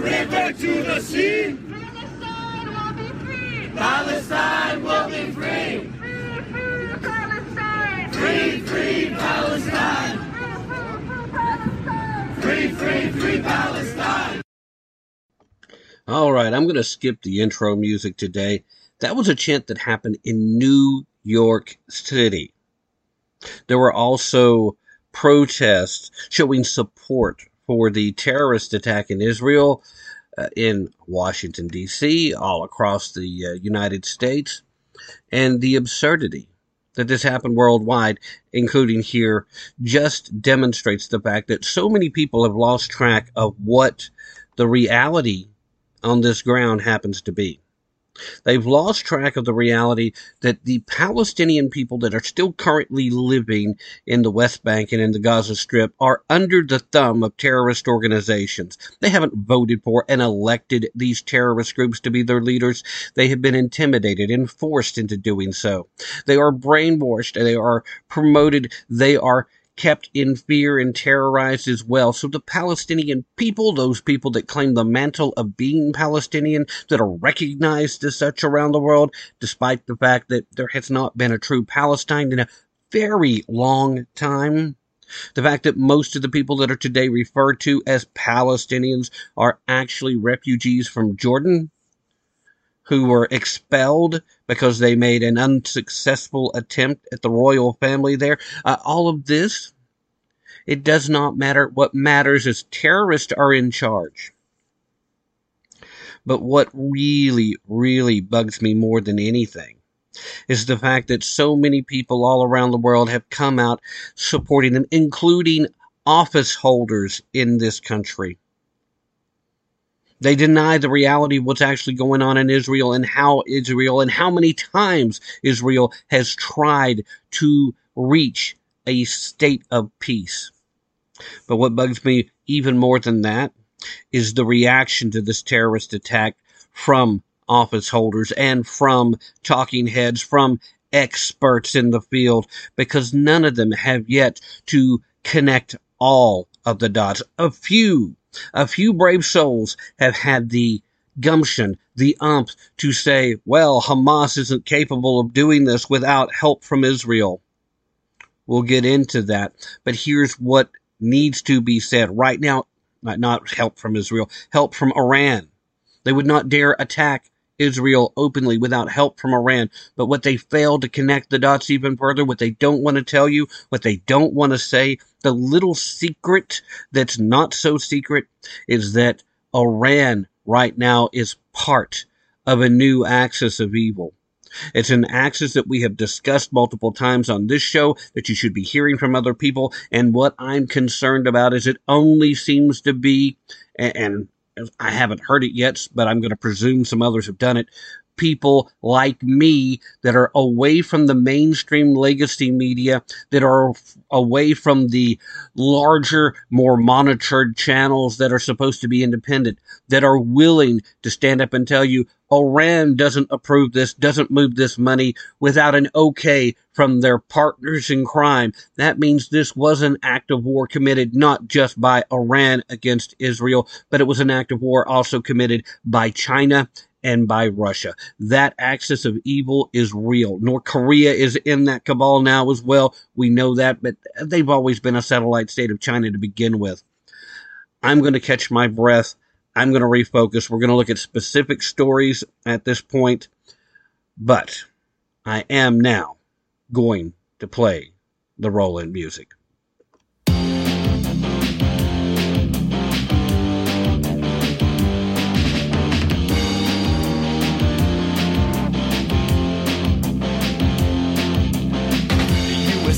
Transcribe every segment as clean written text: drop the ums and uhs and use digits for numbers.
the river to the sea. Palestine will be free. Palestine will be free. Free, free Palestine. Free, free Palestine. Free, free, free Palestine. All right, I'm going to skip the intro music today. That was a chant that happened in New York City. There were also protests showing support for the terrorist attack in Israel, in Washington, D.C., all across the United States, and the absurdity that this happened worldwide, including here, just demonstrates the fact that so many people have lost track of what the reality on this ground happens to be. They've lost track of the reality that the Palestinian people that are still currently living in the West Bank and in the Gaza Strip are under the thumb of terrorist organizations. They haven't voted for and elected these terrorist groups to be their leaders. They have been intimidated and forced into doing so. They are brainwashed. They are promoted. They are kept in fear and terrorized as well. So the Palestinian people, those people that claim the mantle of being Palestinian, that are recognized as such around the world, despite the fact that there has not been a true Palestine in a very long time. The fact that most of the people that are today referred to as Palestinians are actually refugees from Jordan, who were expelled because they made an unsuccessful attempt at the royal family there. All of this, it does not matter. What matters is terrorists are in charge. But what really, really bugs me more than anything is the fact that so many people all around the world have come out supporting them, including office holders in this country. They deny the reality of what's actually going on in Israel and how many times Israel has tried to reach a state of peace. But what bugs me even more than that is the reaction to this terrorist attack from office holders and from talking heads, from experts in the field, because none of them have yet to connect all of the dots. A few brave souls have had the gumption, the umph, to say, well, Hamas isn't capable of doing this without help from Israel. We'll get into that. But here's what needs to be said right now. Not help from Israel, help from Iran. They would not dare attack Israel openly without help from Iran. But what they fail to connect the dots even further, what they don't want to tell you, what they don't want to say, the little secret that's not so secret is that Iran right now is part of a new axis of evil. It's an axis that we have discussed multiple times on this show, that you should be hearing from other people. And what I'm concerned about is it only seems to be, and I haven't heard it yet, but I'm going to presume some others have done it, people like me that are away from the mainstream legacy media, that are away from the larger, more monitored channels that are supposed to be independent, that are willing to stand up and tell you, Iran doesn't approve this, doesn't move this money without an okay from their partners in crime. That means this was an act of war committed not just by Iran against Israel, but it was an act of war also committed by China and by Russia. That axis of evil is real. North Korea is in that cabal now as well. We know that, but they've always been a satellite state of China to begin with. I'm going to catch my breath. I'm going to refocus. We're going to look at specific stories at this point, but I am now going to play the roll-in music.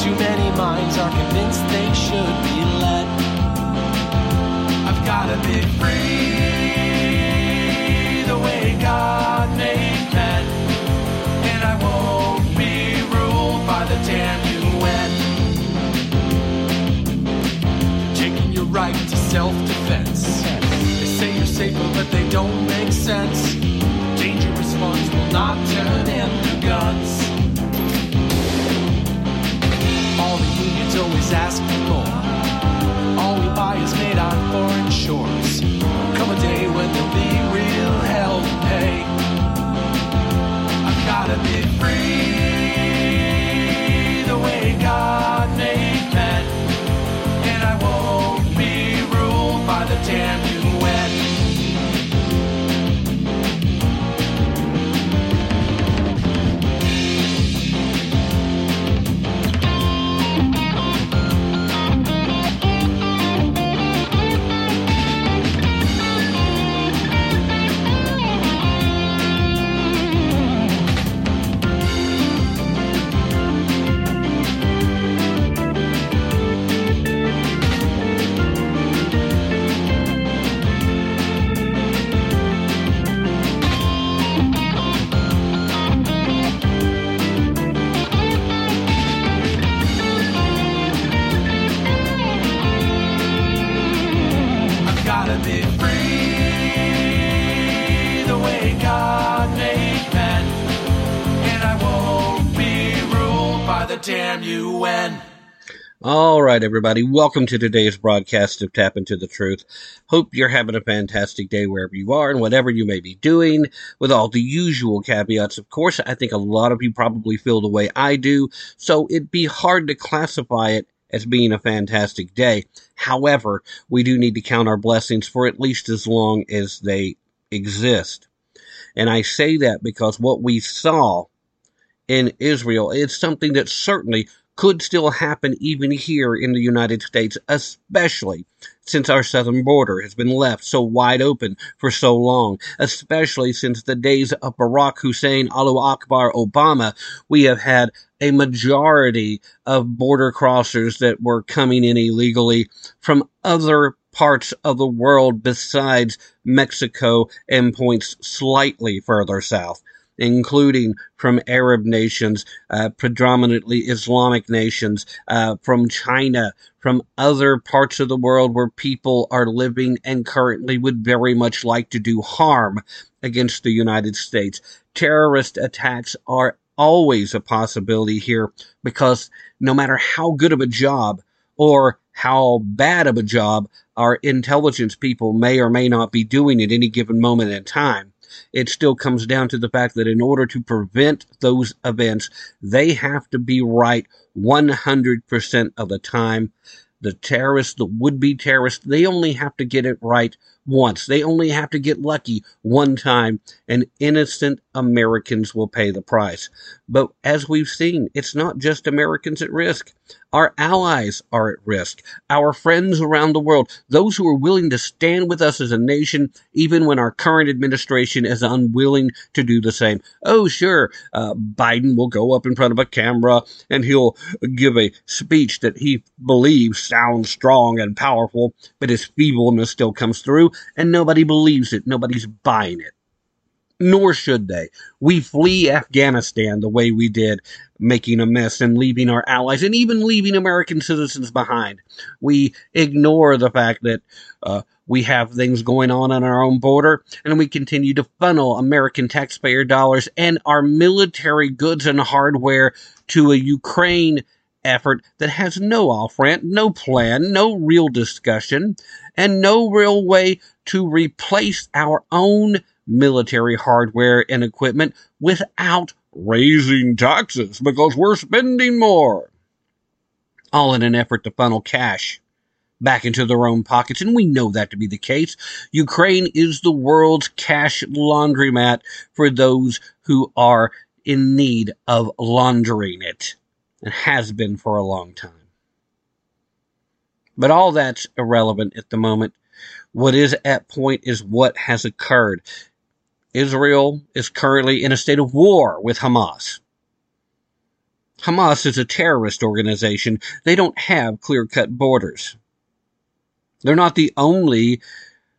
Too many minds are convinced they should be led. I've gotta be free. self-defense. They say you're safer, but they don't make sense. Dangerous ones will not turn in their guns. All the unions always ask for more. All we buy is made on foreign shores. Come a day when there'll be real hell to pay. I've gotta be free the way God made men, and I won't be ruled by the damn damn UN. All right, everybody. Welcome to today's broadcast of Tap Into the Truth. Hope you're having a fantastic day wherever you are and whatever you may be doing, with all the usual caveats. Of course, I think a lot of you probably feel the way I do, so it'd be hard to classify it as being a fantastic day. However, we do need to count our blessings for at least as long as they exist. And I say that because what we saw in Israel, it's something that certainly could still happen even here in the United States, especially since our southern border has been left so wide open for so long, especially since the days of Barack Hussein, Allahu Akbar, Obama. We have had a majority of border crossers that were coming in illegally from other parts of the world besides Mexico and points slightly further south, including from Arab nations, predominantly Islamic nations, from China, from other parts of the world where people are living and currently would very much like to do harm against the United States. Terrorist attacks are always a possibility here, because no matter how good of a job or how bad of a job our intelligence people may or may not be doing at any given moment in time, it still comes down to the fact that in order to prevent those events, they have to be right 100% of the time. The terrorists, the would-be terrorists, they only have to get it right once. They only have to get lucky one time, and innocent Americans will pay the price. But as we've seen, it's not just Americans at risk. Our allies are at risk. Our friends around the world, those who are willing to stand with us as a nation, even when our current administration is unwilling to do the same. Oh, sure, Biden will go up in front of a camera and he'll give a speech that he believes sounds strong and powerful, but his feebleness still comes through. And nobody believes it. Nobody's buying it. Nor should they. We flee Afghanistan the way we did, making a mess and leaving our allies and even leaving American citizens behind. We ignore the fact that we have things going on our own border, and we continue to funnel American taxpayer dollars and our military goods and hardware to a Ukraine effort that has no off-ramp, no plan, no real discussion, and no real way to replace our own military hardware and equipment without raising taxes, because we're spending more. All in an effort to funnel cash back into their own pockets, and we know that to be the case. Ukraine is the world's cash laundromat for those who are in need of laundering it, and has been for a long time. But all that's irrelevant at the moment. What is at point is what has occurred. Israel is currently in a state of war with Hamas. Hamas is a terrorist organization. They don't have clear-cut borders. They're not the only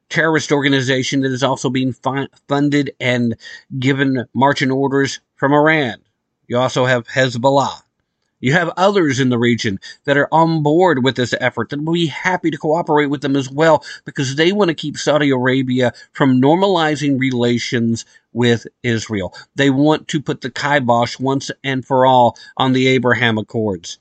terrorist organization that is also being funded and given marching orders from Iran. You also have Hezbollah. You have others in the region that are on board with this effort that will be happy to cooperate with them as well, because they want to keep Saudi Arabia from normalizing relations with Israel. They want to put the kibosh once and for all on the Abraham Accords.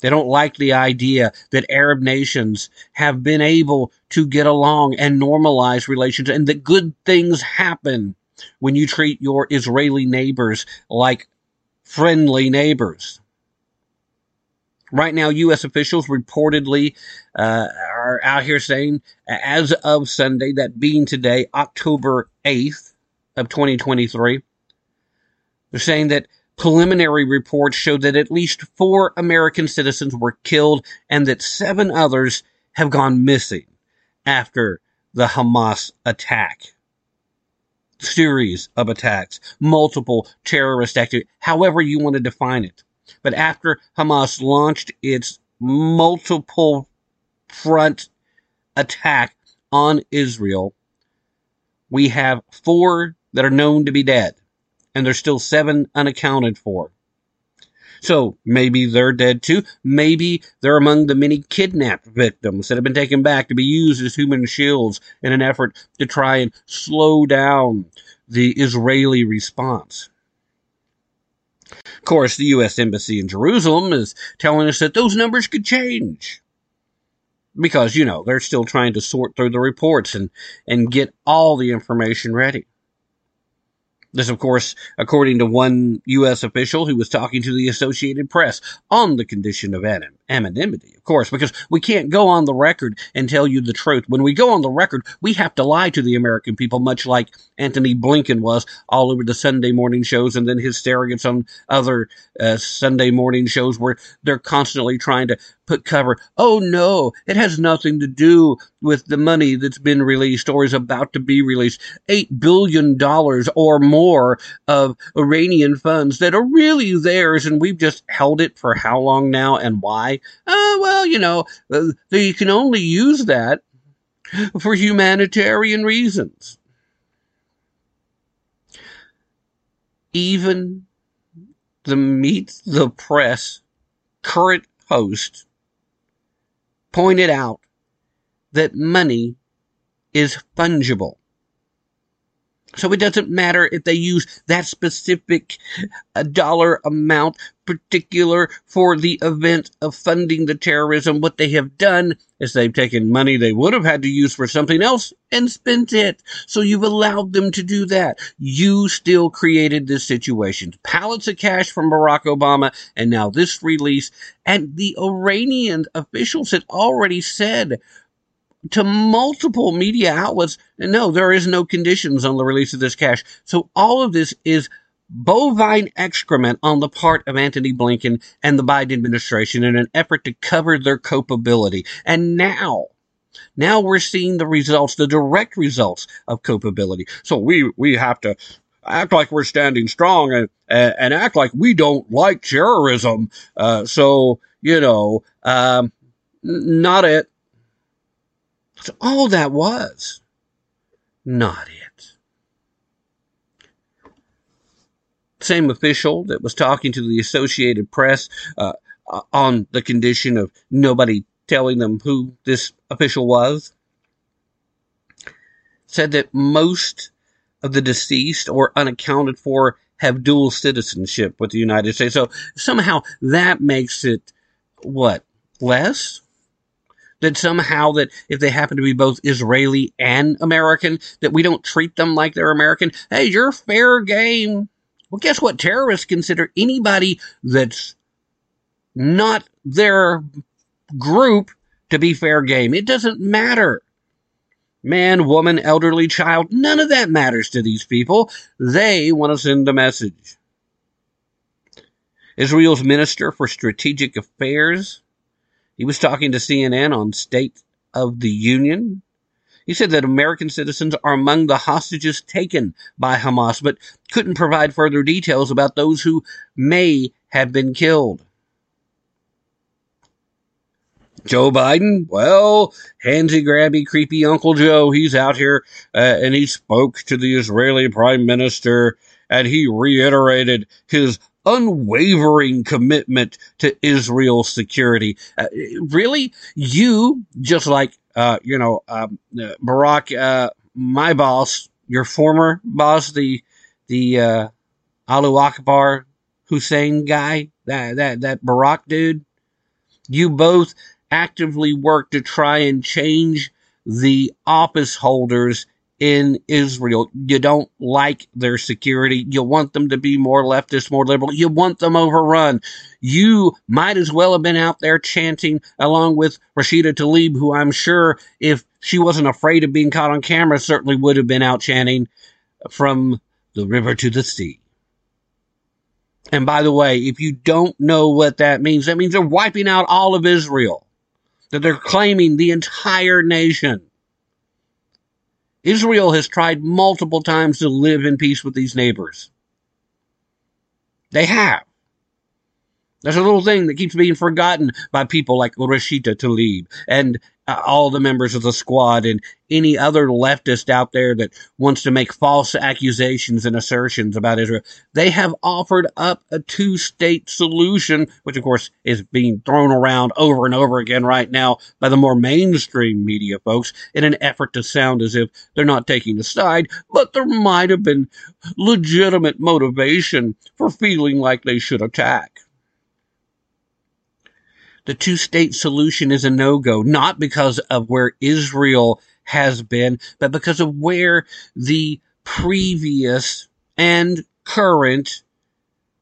They don't like the idea that Arab nations have been able to get along and normalize relations, and that good things happen when you treat your Israeli neighbors like friendly neighbors. Right now, U.S. officials reportedly are out here saying, as of Sunday, that being today, October 8th of 2023, they're saying that preliminary reports show that at least 4 American citizens were killed and that 7 others have gone missing after the Hamas attack. Series of attacks, multiple terrorist activity, however you want to define it. But after Hamas launched its multiple front attack on Israel, we have 4 that are known to be dead, and there's still 7 unaccounted for. So maybe they're dead too. Maybe they're among the many kidnapped victims that have been taken back to be used as human shields in an effort to try and slow down the Israeli response. Of course, the U.S. Embassy in Jerusalem is telling us that those numbers could change because, you know, they're still trying to sort through the reports and get all the information ready. This, of course, according to one U.S. official who was talking to the Associated Press on the condition of anonymity, of course, because we can't go on the record and tell you the truth. When we go on the record, we have to lie to the American people, much like Anthony Blinken was all over the Sunday morning shows and then his surrogates on other Sunday morning shows where they're constantly trying to put cover. Oh, no, it has nothing to do with the money that's been released or is about to be released. $8 billion or more of Iranian funds that are really theirs, and we've just held it for how long now and why? Well, you know, they can only use that for humanitarian reasons. Even the Meet the Press current host pointed out that money is fungible. So it doesn't matter if they use that specific dollar amount particular for the event of funding the terrorism. What they have done is they've taken money they would have had to use for something else and spent it. So you've allowed them to do that. You still created this situation. Pallets of cash from Barack Obama and now this release. And the Iranian officials had already said to multiple media outlets, no, there is no conditions on the release of this cash. So all of this is bovine excrement on the part of Anthony Blinken and the Biden administration in an effort to cover their culpability. And now we're seeing the results, the direct results of culpability. So we have to act like we're standing strong and act like we don't like terrorism. Not it. So all that was not it. Same official that was talking to the Associated Press on the condition of nobody telling them who this official was said that most of the deceased or unaccounted for have dual citizenship with the United States. So somehow that makes it, less? That somehow that if they happen to be both Israeli and American, that we don't treat them like they're American. Hey, you're fair game. Well, guess what? Terrorists consider anybody that's not their group to be fair game. It doesn't matter. Man, woman, elderly, child, none of that matters to these people. They want to send a message. Israel's Minister for Strategic Affairs, he was talking to CNN on State of the Union. He said that American citizens are among the hostages taken by Hamas, but couldn't provide further details about those who may have been killed. Joe Biden, well, handsy, grabby, creepy Uncle Joe, he's out here and he spoke to the Israeli Prime Minister and he reiterated his unwavering commitment to Israel's security. Really? You, just like, Barack, my boss, your former boss, the Alu Akbar Hussein guy, that Barack dude, you both actively work to try and change the office holders in Israel. You don't like their security. You want them to be more leftist, more liberal. You want them overrun. You might as well have been out there chanting along with Rashida Tlaib, who I'm sure, if she wasn't afraid of being caught on camera, certainly would have been out chanting from the river to the sea. And by the way, if you don't know what that means they're wiping out all of Israel, that they're claiming the entire nation. Israel has tried multiple times to live in peace with these neighbors. They have. There's a little thing that keeps being forgotten by people like Rashida Tlaib and all the members of the Squad and any other leftist out there that wants to make false accusations and assertions about Israel. They have offered up a two-state solution, which of course is being thrown around over and over again right now by the more mainstream media folks in an effort to sound as if they're not taking a side, but there might have been legitimate motivation for feeling like they should attack. The two-state solution is a no-go, not because of where Israel has been, but because of where the previous and current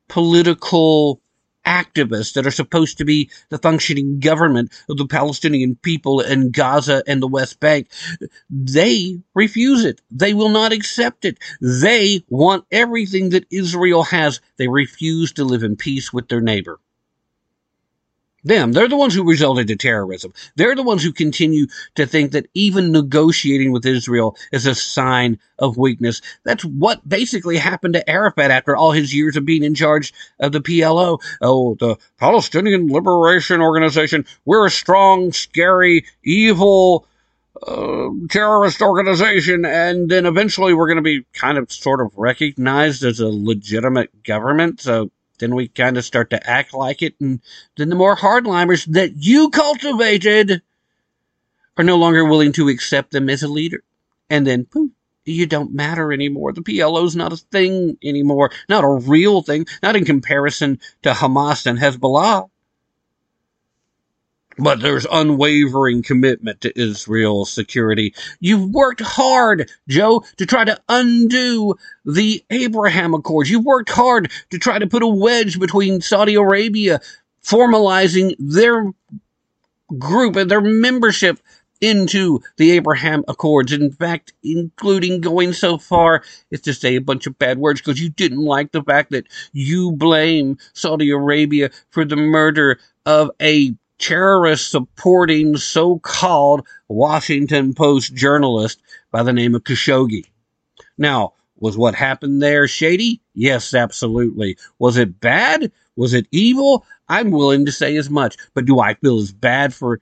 political activists that are supposed to be the functioning government of the Palestinian people in Gaza and the West Bank, they refuse it. They will not accept it. They want everything that Israel has. They refuse to live in peace with their neighbor. Them. They're the ones who resulted to terrorism. They're the ones who continue to think that even negotiating with Israel is a sign of weakness. That's what basically happened to Arafat after all his years of being in charge of the PLO. Oh, the Palestinian Liberation Organization. We're a strong, scary, evil terrorist organization. And then eventually we're going to be kind of sort of recognized as a legitimate government. So then we kind of start to act like it, and then the more hardliners that you cultivated are no longer willing to accept them as a leader. And then, poof, you don't matter anymore. The PLO's not a thing anymore, not a real thing, not in comparison to Hamas and Hezbollah. But there's unwavering commitment to Israel's security. You've worked hard, Joe, to try to undo the Abraham Accords. You've worked hard to try to put a wedge between Saudi Arabia formalizing their group and their membership into the Abraham Accords. In fact, including going so far as to say a bunch of bad words because you didn't like the fact that you blame Saudi Arabia for the murder of a terrorist supporting so-called Washington Post journalist by the name of Khashoggi. Now, was what happened there shady? Yes, absolutely. Was it bad? Was it evil? I'm willing to say as much. But do I feel as bad for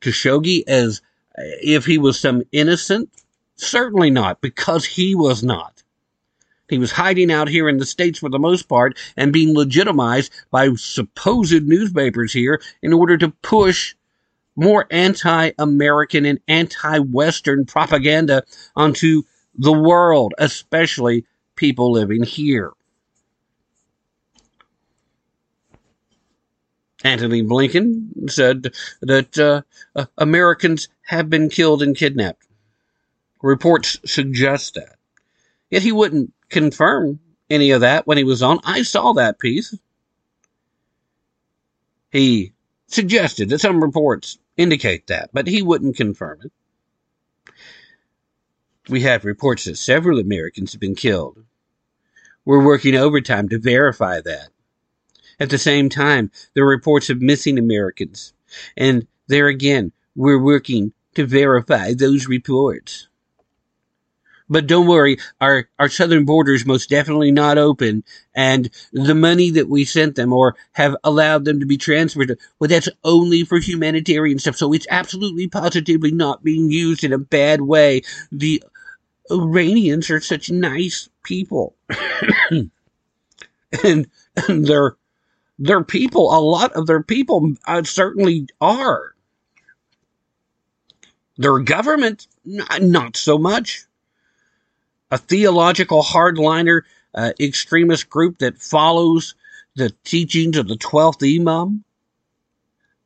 Khashoggi as if he was some innocent? Certainly not, because he was not. He was hiding out here in the States for the most part and being legitimized by supposed newspapers here in order to push more anti-American and anti-Western propaganda onto the world, especially people living here. Anthony Blinken said that Americans have been killed and kidnapped. Reports suggest that. Yet he wouldn't confirm any of that when he was on. I saw that piece. He suggested that some reports indicate that, but he wouldn't confirm it. We have reports that several Americans have been killed. We're working overtime to verify that. At the same time, there are reports of missing Americans, and there again, we're working to verify those reports. But don't worry, our southern border is most definitely not open, and the money that we sent them or have allowed them to be transferred to, well, that's only for humanitarian stuff, so it's absolutely positively not being used in a bad way. The Iranians are such nice people. and their people, a lot of their people certainly are. Their government, not so much. A theological hardliner extremist group that follows the teachings of the 12th Imam,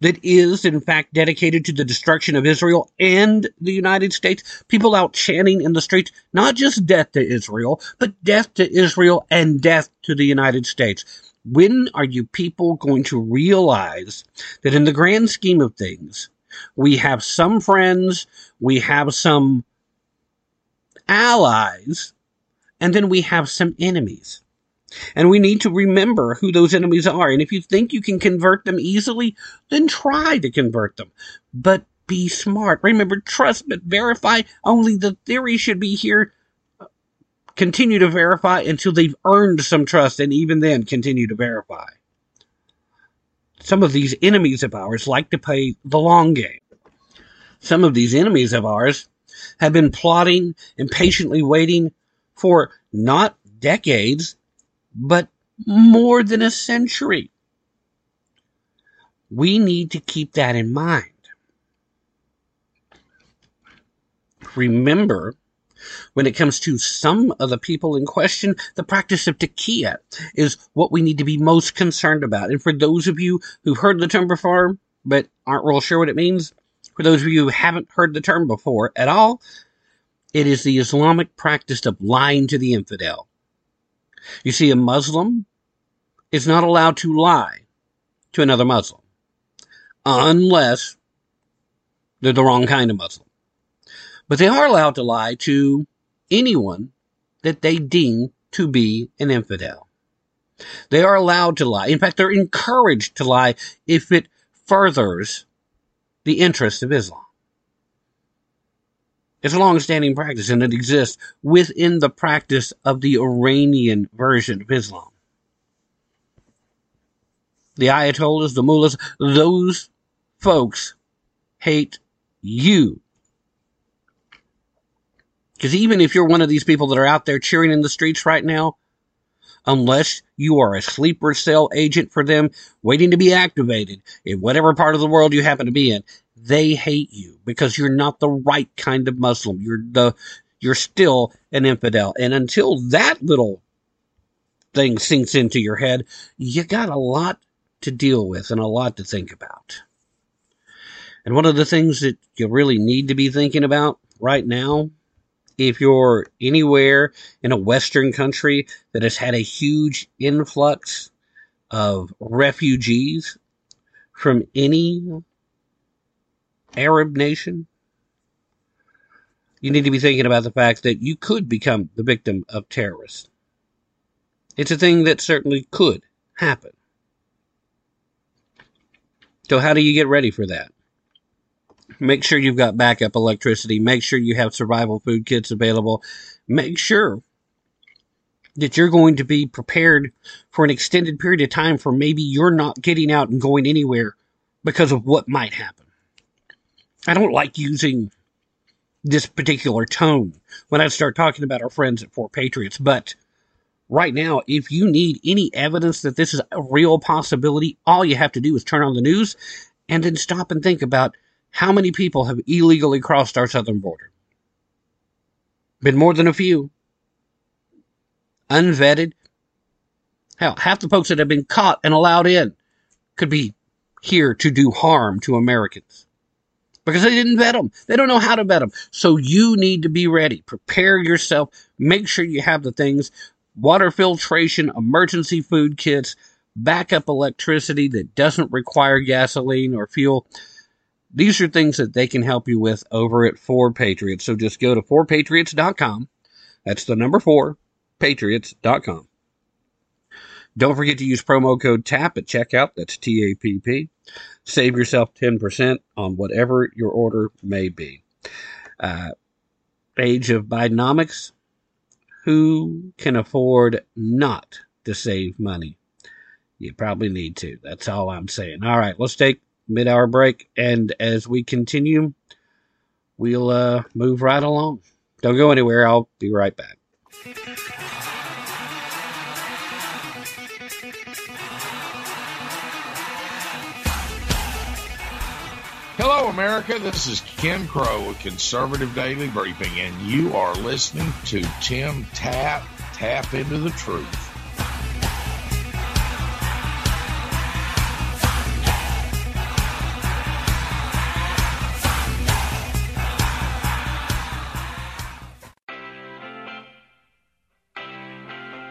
that is, in fact, dedicated to the destruction of Israel and the United States. People out chanting in the streets, not just death to Israel, but death to Israel and death to the United States. When are you people going to realize that in the grand scheme of things, we have some friends, we have some allies, and then we have some enemies? And we need to remember who those enemies are. And if you think you can convert them easily, then try to convert them. But be smart. Remember, trust but verify. Only the theory should be here. Continue to verify until they've earned some trust, and even then continue to verify. Some of these enemies of ours like to play the long game. Some of these enemies of ours have been plotting and patiently waiting for not decades, but more than a century. We need to keep that in mind. Remember, when it comes to some of the people in question, the practice of taqiyya is what we need to be most concerned about. And for those of you who've heard the term before, but aren't real sure what it means, for those of you who haven't heard the term before at all, it is the Islamic practice of lying to the infidel. You see, a Muslim is not allowed to lie to another Muslim unless they're the wrong kind of Muslim. But they are allowed to lie to anyone that they deem to be an infidel. They are allowed to lie. In fact, they're encouraged to lie if it furthers the interests of Islam. It's a long-standing practice, and it exists within the practice of the Iranian version of Islam. The Ayatollahs, the Mullahs, those folks hate you. Because even if you're one of these people that are out there cheering in the streets right now, unless you are a sleeper cell agent for them, waiting to be activated in whatever part of the world you happen to be in, they hate you because you're not the right kind of Muslim. You're still an infidel. And until that little thing sinks into your head, you got a lot to deal with and a lot to think about. And one of the things that you really need to be thinking about right now, if you're anywhere in a Western country that has had a huge influx of refugees from any Arab nation, you need to be thinking about the fact that you could become the victim of terrorists. It's a thing that certainly could happen. So how do you get ready for that? Make sure you've got backup electricity. Make sure you have survival food kits available. Make sure that you're going to be prepared for an extended period of time for maybe you're not getting out and going anywhere because of what might happen. I don't like using this particular tone when I start talking about our friends at 4Patriots, but right now, if you need any evidence that this is a real possibility, all you have to do is turn on the news and then stop and think about how many people have illegally crossed our southern border. Been more than a few. Unvetted. Hell, half the folks that have been caught and allowed in could be here to do harm to Americans. Because they didn't vet them. They don't know how to vet them. So you need to be ready. Prepare yourself. Make sure you have the things. Water filtration, emergency food kits, backup electricity that doesn't require gasoline or fuel. These are things that they can help you with over at 4Patriots. So just go to 4Patriots.com. That's the number 4Patriots.com. Don't forget to use promo code TAP at checkout. That's TAPP. Save yourself 10% on whatever your order may be. Age of Bidenomics. Who can afford not to save money? You probably need to. That's all I'm saying. All right, let's take mid-hour break, and as we continue, we'll move right along. Don't go anywhere. I'll be right back. Hello, America. This is Ken Crow with Conservative Daily Briefing, and you are listening to Tim Tap into the Truth.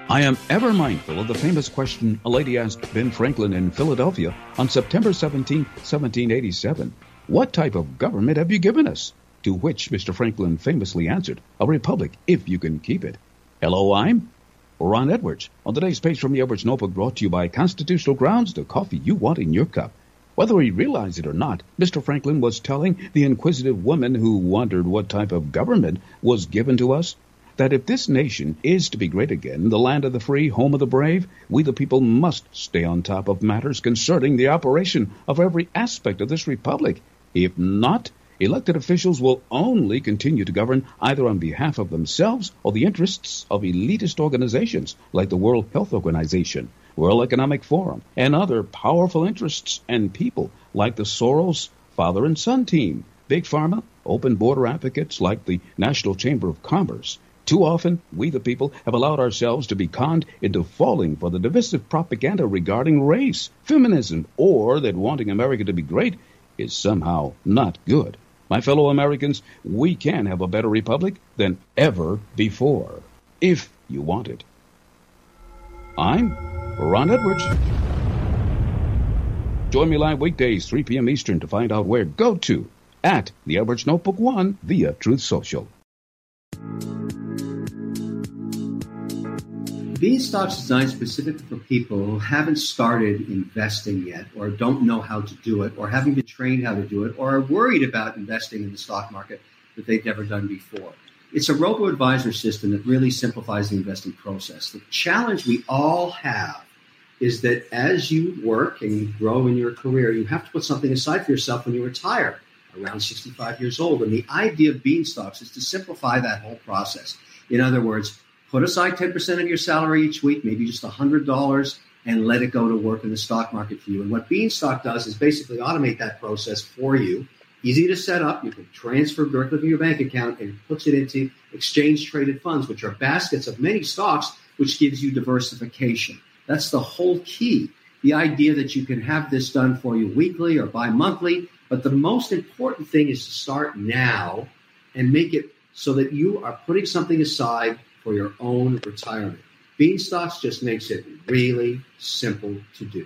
I am ever mindful of the famous question a lady asked Ben Franklin in Philadelphia on September 17, 1787. What type of government have you given us? To which Mr. Franklin famously answered, a republic, if you can keep it. Hello, I'm Ron Edwards. On today's Page from the Edwards Notebook, brought to you by Constitutional Grounds, the coffee you want in your cup. Whether he realized it or not, Mr. Franklin was telling the inquisitive woman who wondered what type of government was given to us that if this nation is to be great again, the land of the free, home of the brave, we the people must stay on top of matters concerning the operation of every aspect of this republic. If not, elected officials will only continue to govern either on behalf of themselves or the interests of elitist organizations like the World Health Organization, World Economic Forum, and other powerful interests and people like the Soros father and son team, Big Pharma, open border advocates like the National Chamber of Commerce. Too often, we the people have allowed ourselves to be conned into falling for the divisive propaganda regarding race, feminism, or that wanting America to be great is somehow not good. My fellow Americans, we can have a better republic than ever before, if you want it. I'm Ron Edwards. Join me live weekdays, 3 p.m. Eastern, to find out where. Go to at The Edwards Notebook 1 via Truth Social. These stocks designed specifically for people who haven't started investing yet or don't know how to do it or haven't been trained how to do it or are worried about investing in the stock market that they've never done before. It's a robo-advisor system that really simplifies the investing process. The challenge we all have is that as you work and you grow in your career, you have to put something aside for yourself when you retire around 65 years old. And the idea of Beanstalks is to simplify that whole process. In other words, put aside 10% of your salary each week, maybe just $100, and let it go to work in the stock market for you. And what Beanstalk does is basically automate that process for you. Easy to set up. You can transfer directly from your bank account, and it puts it into exchange-traded funds, which are baskets of many stocks, which gives you diversification. That's the whole key, the idea that you can have this done for you weekly or bi-monthly. But the most important thing is to start now and make it so that you are putting something aside for your own retirement. Beanstalks just makes it really simple to do.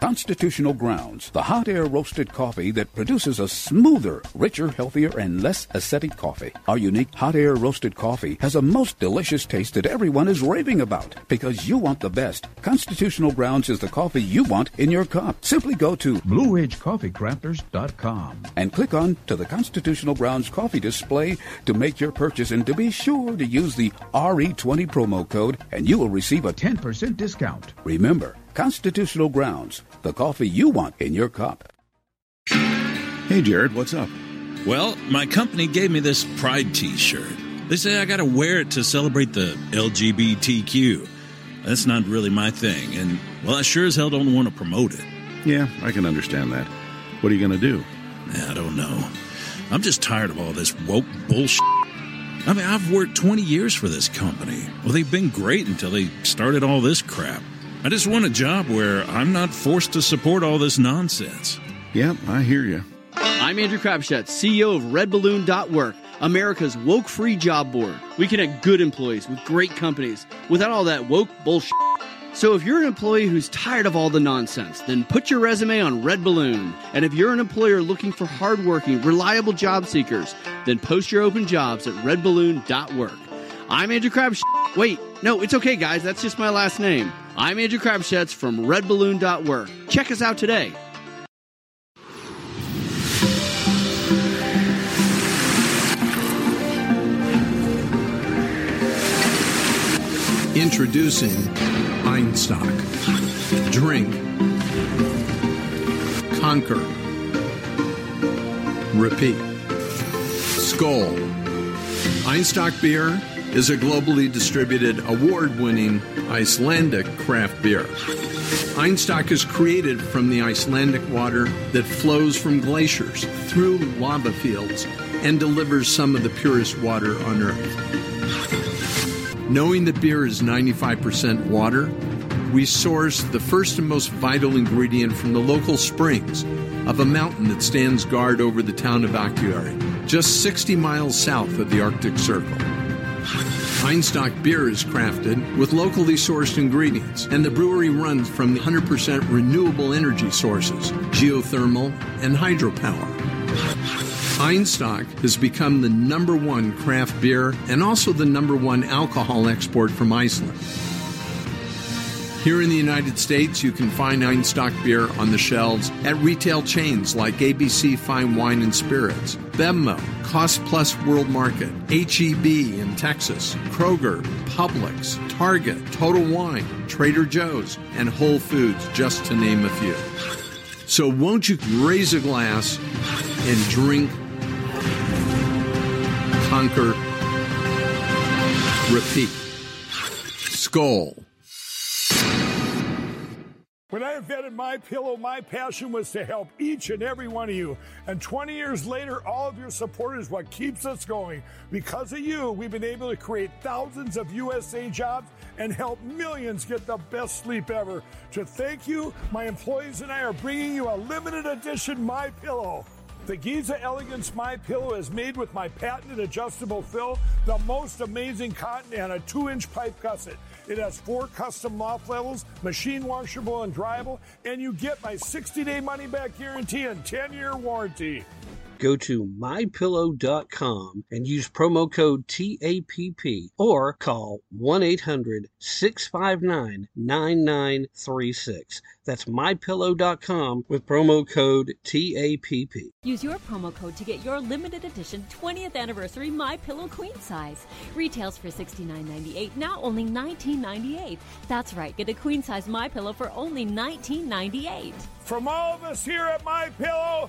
Constitutional Grounds, the hot air roasted coffee that produces a smoother, richer, healthier, and less acidic coffee. Our unique hot air roasted coffee has a most delicious taste that everyone is raving about. Because you want the best, Constitutional Grounds is the coffee you want in your cup. Simply go to BlueRidgeCoffeeCrafters.com and click on to the Constitutional Grounds coffee display to make your purchase, and to be sure to use the RE20 promo code and you will receive a 10% discount. Remember, Constitutional Grounds, the coffee you want in your cup. Hey, Jared, what's up? Well, my company gave me this Pride T-shirt. They say I got to wear it to celebrate the LGBTQ. That's not really my thing, and, well, I sure as hell don't want to promote it. Yeah, I can understand that. What are you going to do? I don't know. I'm just tired of all this woke bullshit. I mean, I've worked 20 years for this company. Well, they've been great until they started all this crap. I just want a job where I'm not forced to support all this nonsense. Yep, I hear you. I'm Andrew Krabschetz, CEO of RedBalloon.Work, America's woke-free job board. We connect good employees with great companies without all that woke bullshit. So if you're an employee who's tired of all the nonsense, then put your resume on Red Balloon. And if you're an employer looking for hardworking, reliable job seekers, then post your open jobs at RedBalloon.Work. I'm Andrew Krabschetz. Wait, no, it's okay, guys. That's just my last name. I'm Andrew Krabschetz from RedBalloon.Work. Check us out today. Introducing Einstock. Drink. Conquer. Repeat. Skol. Einstock beer is a globally distributed, award-winning Icelandic craft beer. Einstock is created from the Icelandic water that flows from glaciers through lava fields and delivers some of the purest water on Earth. Knowing that beer is 95% water, we source the first and most vital ingredient from the local springs of a mountain that stands guard over the town of Akureyri, just 60 miles south of the Arctic Circle. Einstock beer is crafted with locally sourced ingredients, and the brewery runs from 100% renewable energy sources, geothermal and hydropower. Einstock has become the #1 craft beer and also the #1 alcohol export from Iceland. Here in the United States, you can find Einstock beer on the shelves at retail chains like ABC Fine Wine and Spirits, Bevmo, Cost Plus World Market, H-E-B in Texas, Kroger, Publix, Target, Total Wine, Trader Joe's, and Whole Foods, just to name a few. So won't you raise a glass and drink, conquer, repeat. Skol. When I invented MyPillow, my passion was to help each and every one of you. And 20 years later, all of your support is what keeps us going. Because of you, we've been able to create thousands of USA jobs and help millions get the best sleep ever. To thank you, my employees and I are bringing you a limited edition MyPillow. The Giza Elegance MyPillow is made with my patented adjustable fill, the most amazing cotton, and a 2-inch pipe gusset. It has 4 custom loft levels, machine washable and dryable, and you get my 60-day money-back guarantee and 10-year warranty. Go to MyPillow.com and use promo code TAPP or call 1-800-659-9936. That's MyPillow.com with promo code TAPP. Use your promo code to get your limited edition 20th anniversary MyPillow queen size. Retails for $69.98, now only $19.98. That's right, get a queen size MyPillow for only $19.98. From all of us here at MyPillow,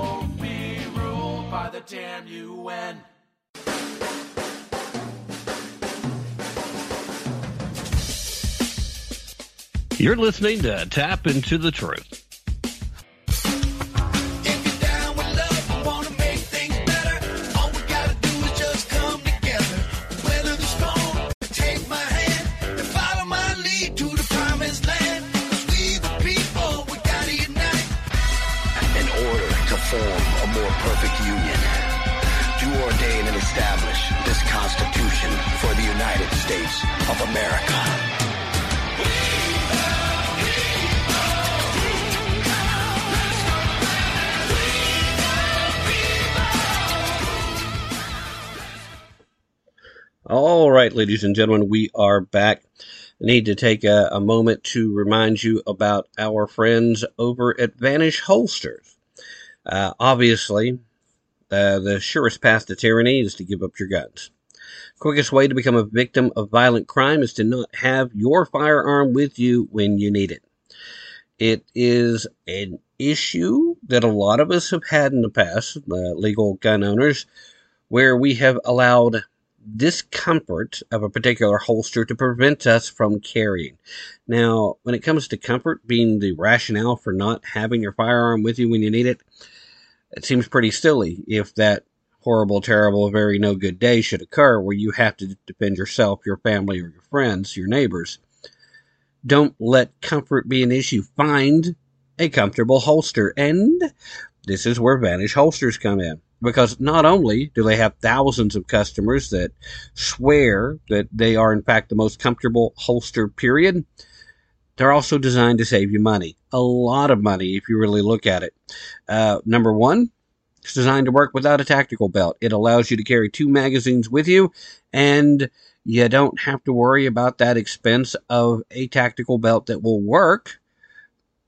by the damn UN. You're listening to Tap Into the Truth. Establish this Constitution for the United States of America. All right, ladies and gentlemen, we are back. I need to take a moment to remind you about our friends over at Vanish Holsters. Obviously, the surest path to tyranny is to give up your guns. Quickest way to become a victim of violent crime is to not have your firearm with you when you need it. It is an issue that a lot of us have had in the past, legal gun owners, where we have allowed discomfort of a particular holster to prevent us from carrying. Now, when it comes to comfort being the rationale for not having your firearm with you when you need it, it seems pretty silly if that horrible, terrible, very no good day should occur where you have to defend yourself, your family, or your friends, your neighbors. Don't let comfort be an issue. Find a comfortable holster. And this is where Vanish Holsters come in. Because not only do they have thousands of customers that swear that they are, in fact, the most comfortable holster, period, they're also designed to save you money. A lot of money if you really look at it. Number 1, it's designed to work without a tactical belt. It allows you to carry 2 magazines with you, and You don't have to worry about that expense of a tactical belt that will work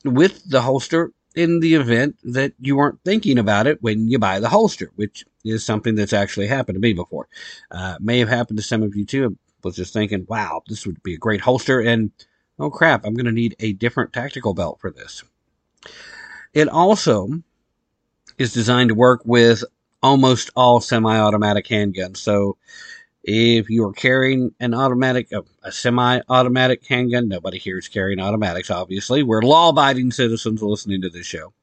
with the holster in the event that you weren't thinking about it when you buy the holster, which is something that's actually happened to me before. May have happened to some of you too. I was just thinking, wow, this would be a great holster, and oh crap, I'm going to need a different tactical belt for this. It also is designed to work with almost all semi-automatic handguns. So if you are carrying an automatic, a semi-automatic handgun, nobody here is carrying automatics, obviously. We're law-abiding citizens listening to this show.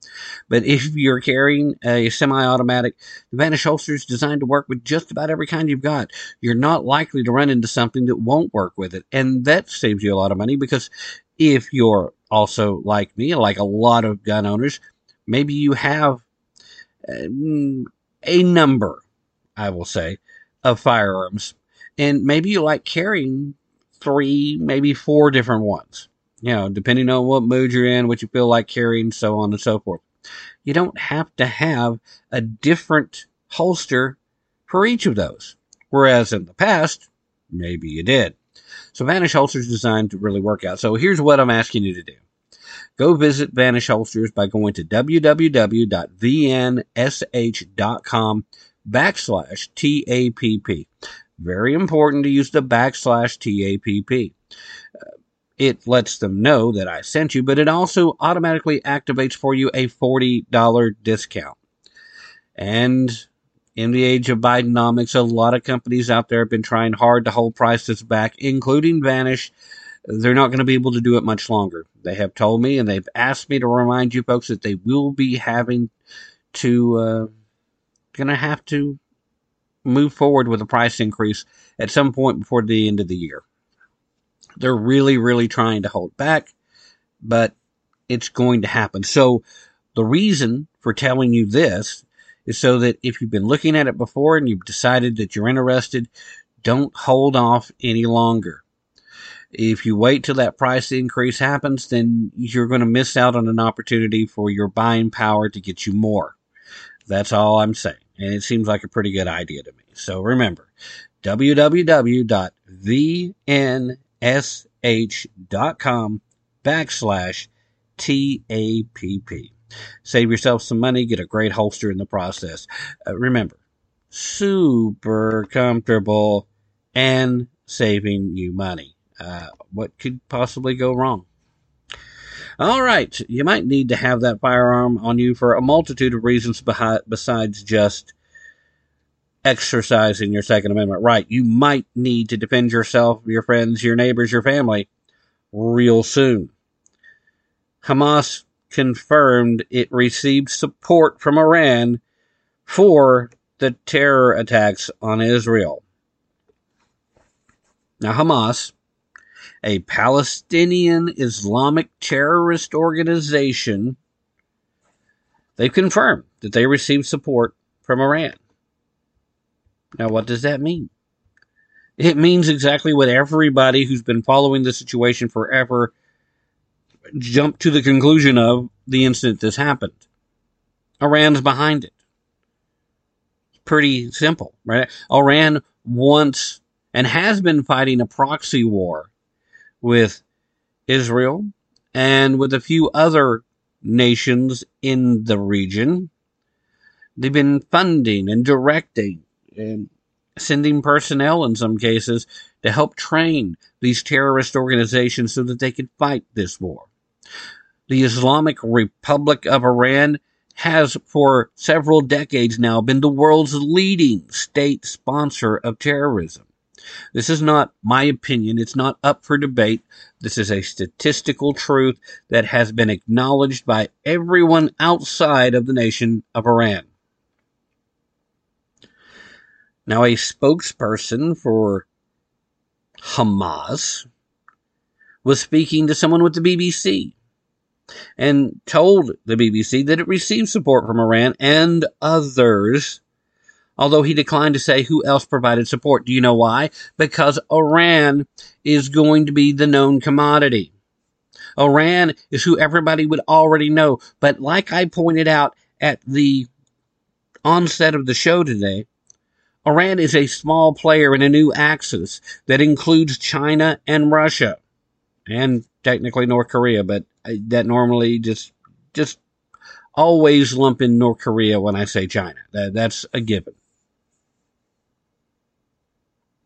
But if you're carrying a semi-automatic, the VNSH holster is designed to work with just about every kind you've got. You're not likely to run into something that won't work with it. And that saves you a lot of money, because if you're also like me, like a lot of gun owners, maybe you have a number, I will say, of firearms, and maybe you like carrying 3, maybe 4 different ones, you know, depending on what mood you're in, what you feel like carrying, so on and so forth. You don't have to have a different holster for each of those, whereas in the past, maybe you did. So VNSH holsters designed to really work out. So here's what I'm asking you to do. Go visit VNSH holsters by going to www.vnsh.com/TAPP. Very important to use the /TAPP. It lets them know that I sent you, but it also automatically activates for you a $40 discount. And in the age of Bidenomics, a lot of companies out there have been trying hard to hold prices back, including VNSH. They're not going to be able to do it much longer. They have told me, and they've asked me to remind you folks that they will be having to move forward with a price increase at some point before the end of the year. They're really, really trying to hold back, but it's going to happen. So the reason for telling you this is so that if you've been looking at it before and you've decided that you're interested, don't hold off any longer. If you wait till that price increase happens, then you're going to miss out on an opportunity for your buying power to get you more. That's all I'm saying. And it seems like a pretty good idea to me. So remember, www.vnsh.com/TAPP. Save yourself some money. Get a great holster in the process. Remember, super comfortable and saving you money. What could possibly go wrong? All right, you might need to have that firearm on you for a multitude of reasons besides just exercising your Second Amendment right. You might need to defend yourself, your friends, your neighbors, your family real soon. Hamas confirmed it received support from Iran for the terror attacks on Israel. Now, Hamas, a Palestinian Islamic terrorist organization, they've confirmed that they received support from Iran. Now, what does that mean? It means exactly what everybody who's been following the situation forever jumped to the conclusion of the instant this happened. Iran's behind it. It's pretty simple, right? Iran wants and has been fighting a proxy war with Israel and with a few other nations in the region. They've been funding and directing and sending personnel in some cases to help train these terrorist organizations so that they could fight this war. The Islamic Republic of Iran has for several decades now been the world's leading state sponsor of terrorism. This is not my opinion. It's not up for debate. This is a statistical truth that has been acknowledged by everyone outside of the nation of Iran. Now, a spokesperson for Hamas was speaking to someone with the BBC and told the BBC that it received support from Iran and others, although he declined to say who else provided support. Do you know why? Because Iran is going to be the known commodity. Iran is who everybody would already know. But like I pointed out at the onset of the show today, Iran is a small player in a new axis that includes China and Russia, and technically North Korea, but that normally just always lump in North Korea when I say China. That's a given.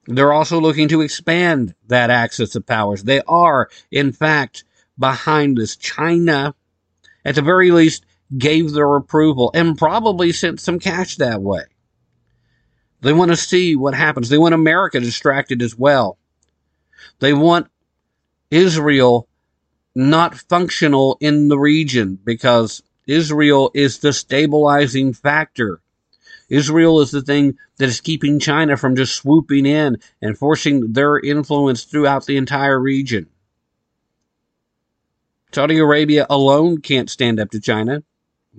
They're also looking to expand that axis of powers. They are, in fact, behind this. China, at the very least, gave their approval and probably sent some cash that way. They want to see what happens. They want America distracted as well. They want Israel not functional in the region because Israel is the stabilizing factor. Israel is the thing that is keeping China from just swooping in and forcing their influence throughout the entire region. Saudi Arabia alone can't stand up to China.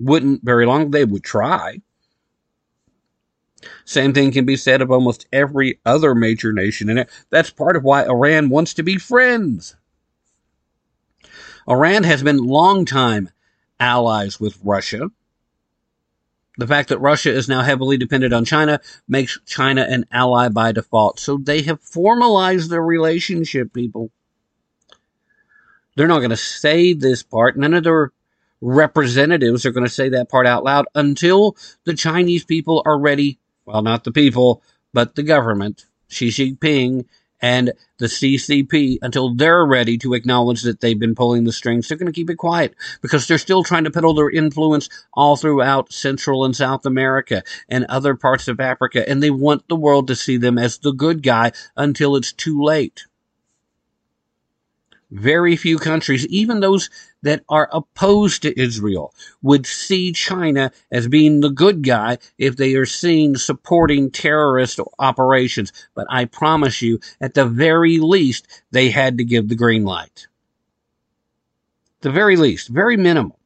Wouldn't very long. They would try. Same thing can be said of almost every other major nation in it. That's part of why Iran wants to be friends. Iran has been longtime allies with Russia. The fact that Russia is now heavily dependent on China makes China an ally by default. So they have formalized their relationship, people. They're not going to say this part. None of their representatives are going to say that part out loud until the Chinese people are ready. Well, not the people, but the government, Xi Jinping and the CCP, until they're ready to acknowledge that they've been pulling the strings. They're going to keep it quiet because they're still trying to peddle their influence all throughout Central and South America and other parts of Africa, and they want the world to see them as the good guy until it's too late. Very few countries, even those that are opposed to Israel, would see China as being the good guy if they are seen supporting terrorist operations. But I promise you, at the very least, they had to give the green light. The very least, very minimal.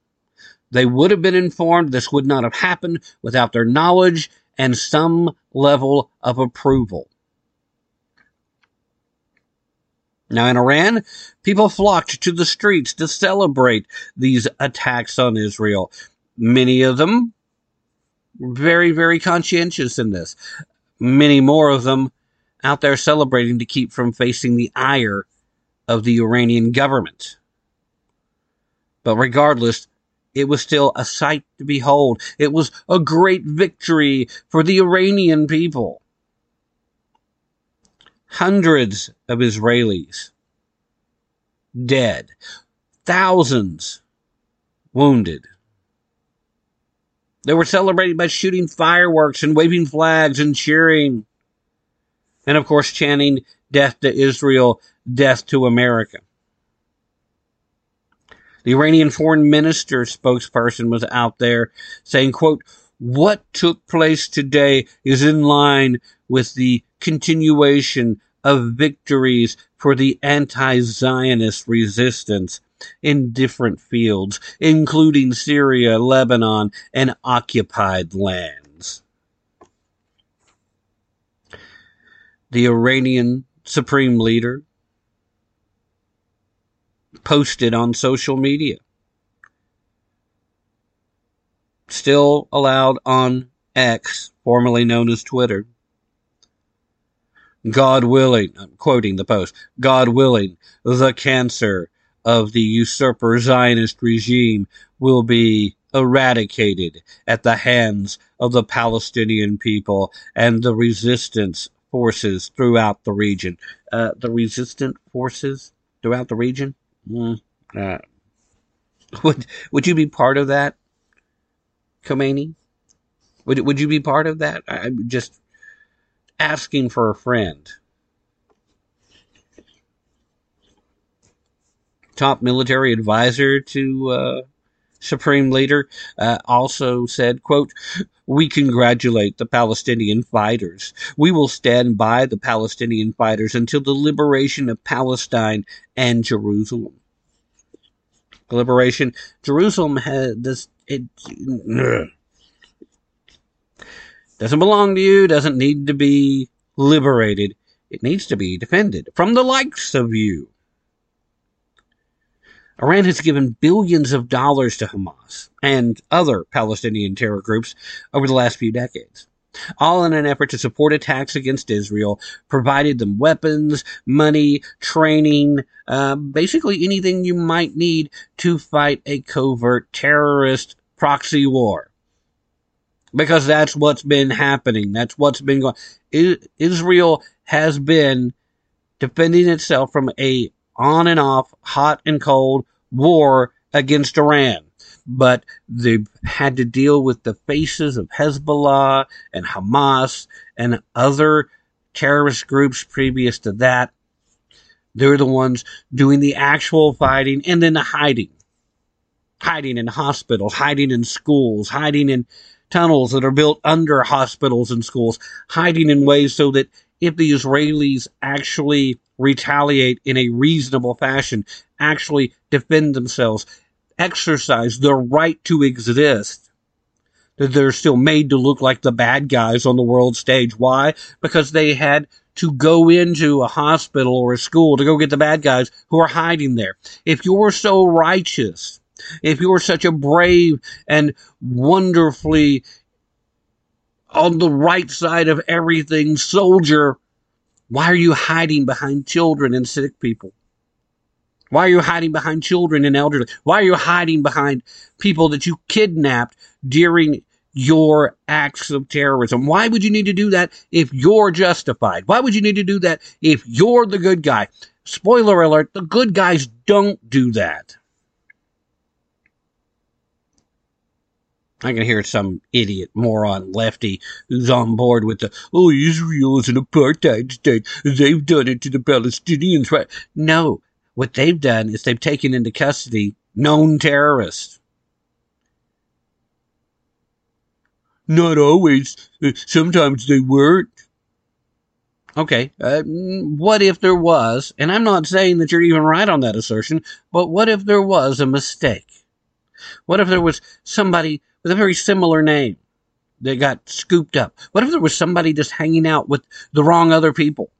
They would have been informed this would not have happened without their knowledge and some level of approval. Now, in Iran, people flocked to the streets to celebrate these attacks on Israel. Many of them very, very conscientious in this. Many more of them out there celebrating to keep from facing the ire of the Iranian government. But regardless, it was still a sight to behold. It was a great victory for the Iranian people. Hundreds of Israelis dead, thousands wounded. They were celebrating by shooting fireworks and waving flags and cheering. And of course, chanting "Death to Israel, death to America." The Iranian foreign minister spokesperson was out there saying, quote, "What took place today is in line with the continuation of victories for the anti-Zionist resistance in different fields, including Syria, Lebanon, and occupied lands." The Iranian supreme leader posted on social media, still allowed on X, formerly known as Twitter, "God willing," I'm quoting the post, "God willing, the cancer of the usurper Zionist regime will be eradicated at the hands of the Palestinian people and the resistance forces throughout the region." The resistant forces throughout the region? Would you be part of that, Khomeini? Would you be part of that? I'm just asking for a friend. Top military advisor to Supreme Leader also said, quote, "We congratulate the Palestinian fighters. We will stand by the Palestinian fighters until the liberation of Palestine and Jerusalem." Liberation. Jerusalem has this. Doesn't belong to you, doesn't need to be liberated. It needs to be defended from the likes of you. Iran has given billions of dollars to Hamas and other Palestinian terror groups over the last few decades. all in an effort to support attacks against Israel, provided them weapons, money, training, basically anything you might need to fight a covert terrorist proxy war. Because that's what's been happening. That's what's been going on. Israel has been defending itself from a on and off, hot and cold war against Iran. But they've had to deal with the faces of Hezbollah and Hamas and other terrorist groups previous to that. They're the ones doing the actual fighting and then the hiding. Hiding in hospitals, hiding in schools, hiding in tunnels that are built under hospitals and schools, hiding in ways so that if the Israelis actually retaliate in a reasonable fashion, actually defend themselves, exercise their right to exist, that they're still made to look like the bad guys on the world stage. Why? Because they had to go into a hospital or a school to go get the bad guys who are hiding there. If you're so righteous, if you're such a brave and wonderfully on the right side of everything soldier, why are you hiding behind children and sick people? Why are you hiding behind children and elderly? Why are you hiding behind people that you kidnapped during your acts of terrorism? Why would you need to do that if you're justified? Why would you need to do that if you're the good guy? Spoiler alert, the good guys don't do that. I can hear some idiot, moron, lefty who's on board with the, oh, Israel is an apartheid state. They've done it to the Palestinians, right? No. What they've done is they've taken into custody known terrorists. Not always. Sometimes they weren't. Okay, what if there was, and I'm not saying that you're even right on that assertion, but what if there was a mistake? What if there was somebody with a very similar name that got scooped up? What if there was somebody just hanging out with the wrong other people?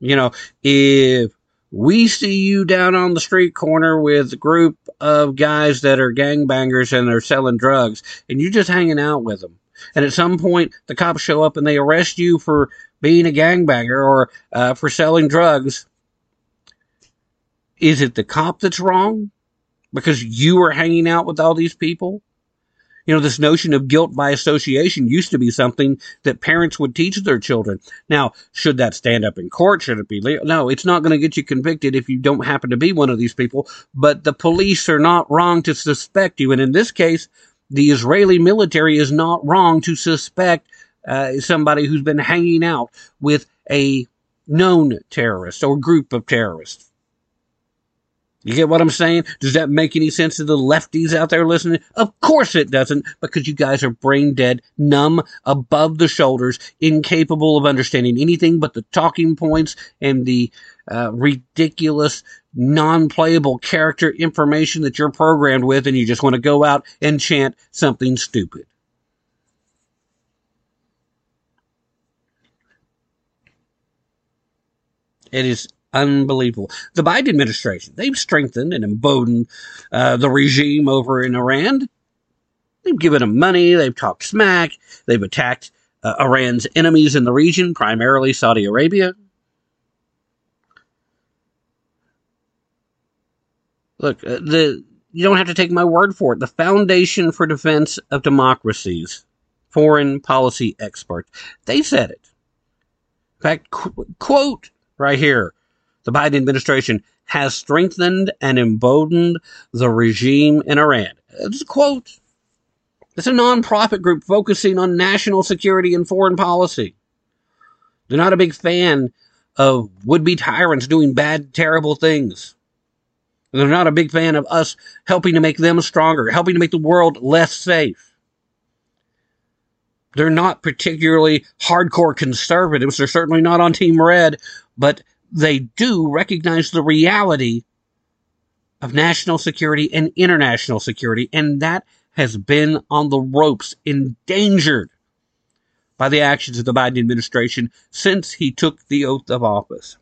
You know, if we see you down on the street corner with a group of guys that are gangbangers and they're selling drugs, and you're just hanging out with them. And at some point, the cops show up and they arrest you for being a gangbanger or for selling drugs. Is it the cop that's wrong? Because you were hanging out with all these people? You know, this notion of guilt by association used to be something that parents would teach their children. Now, should that stand up in court? Should it be legal? No, it's not going to get you convicted if you don't happen to be one of these people. But the police are not wrong to suspect you. And in this case, the Israeli military is not wrong to suspect somebody who's been hanging out with a known terrorist or group of terrorists. You get what I'm saying? Does that make any sense to the lefties out there listening? Of course it doesn't, because you guys are brain dead, numb, above the shoulders, incapable of understanding anything but the talking points and the ridiculous, non-playable character information that you're programmed with, and you just want to go out and chant something stupid. It is unbelievable. The Biden administration, they've strengthened and emboldened the regime over in Iran. They've given them money. They've talked smack. They've attacked Iran's enemies in the region, primarily Saudi Arabia. Look, you don't have to take my word for it. The Foundation for Defense of Democracies, foreign policy expert, they said it. In fact, quote right here. The Biden administration has strengthened and emboldened the regime in Iran. It's a quote. It's a nonprofit group focusing on national security and foreign policy. They're not a big fan of would-be tyrants doing bad, terrible things. They're not a big fan of us helping to make them stronger, helping to make the world less safe. They're not particularly hardcore conservatives. They're certainly not on Team Red, but they do recognize the reality of national security and international security, and that has been on the ropes, endangered by the actions of the Biden administration since he took the oath of office.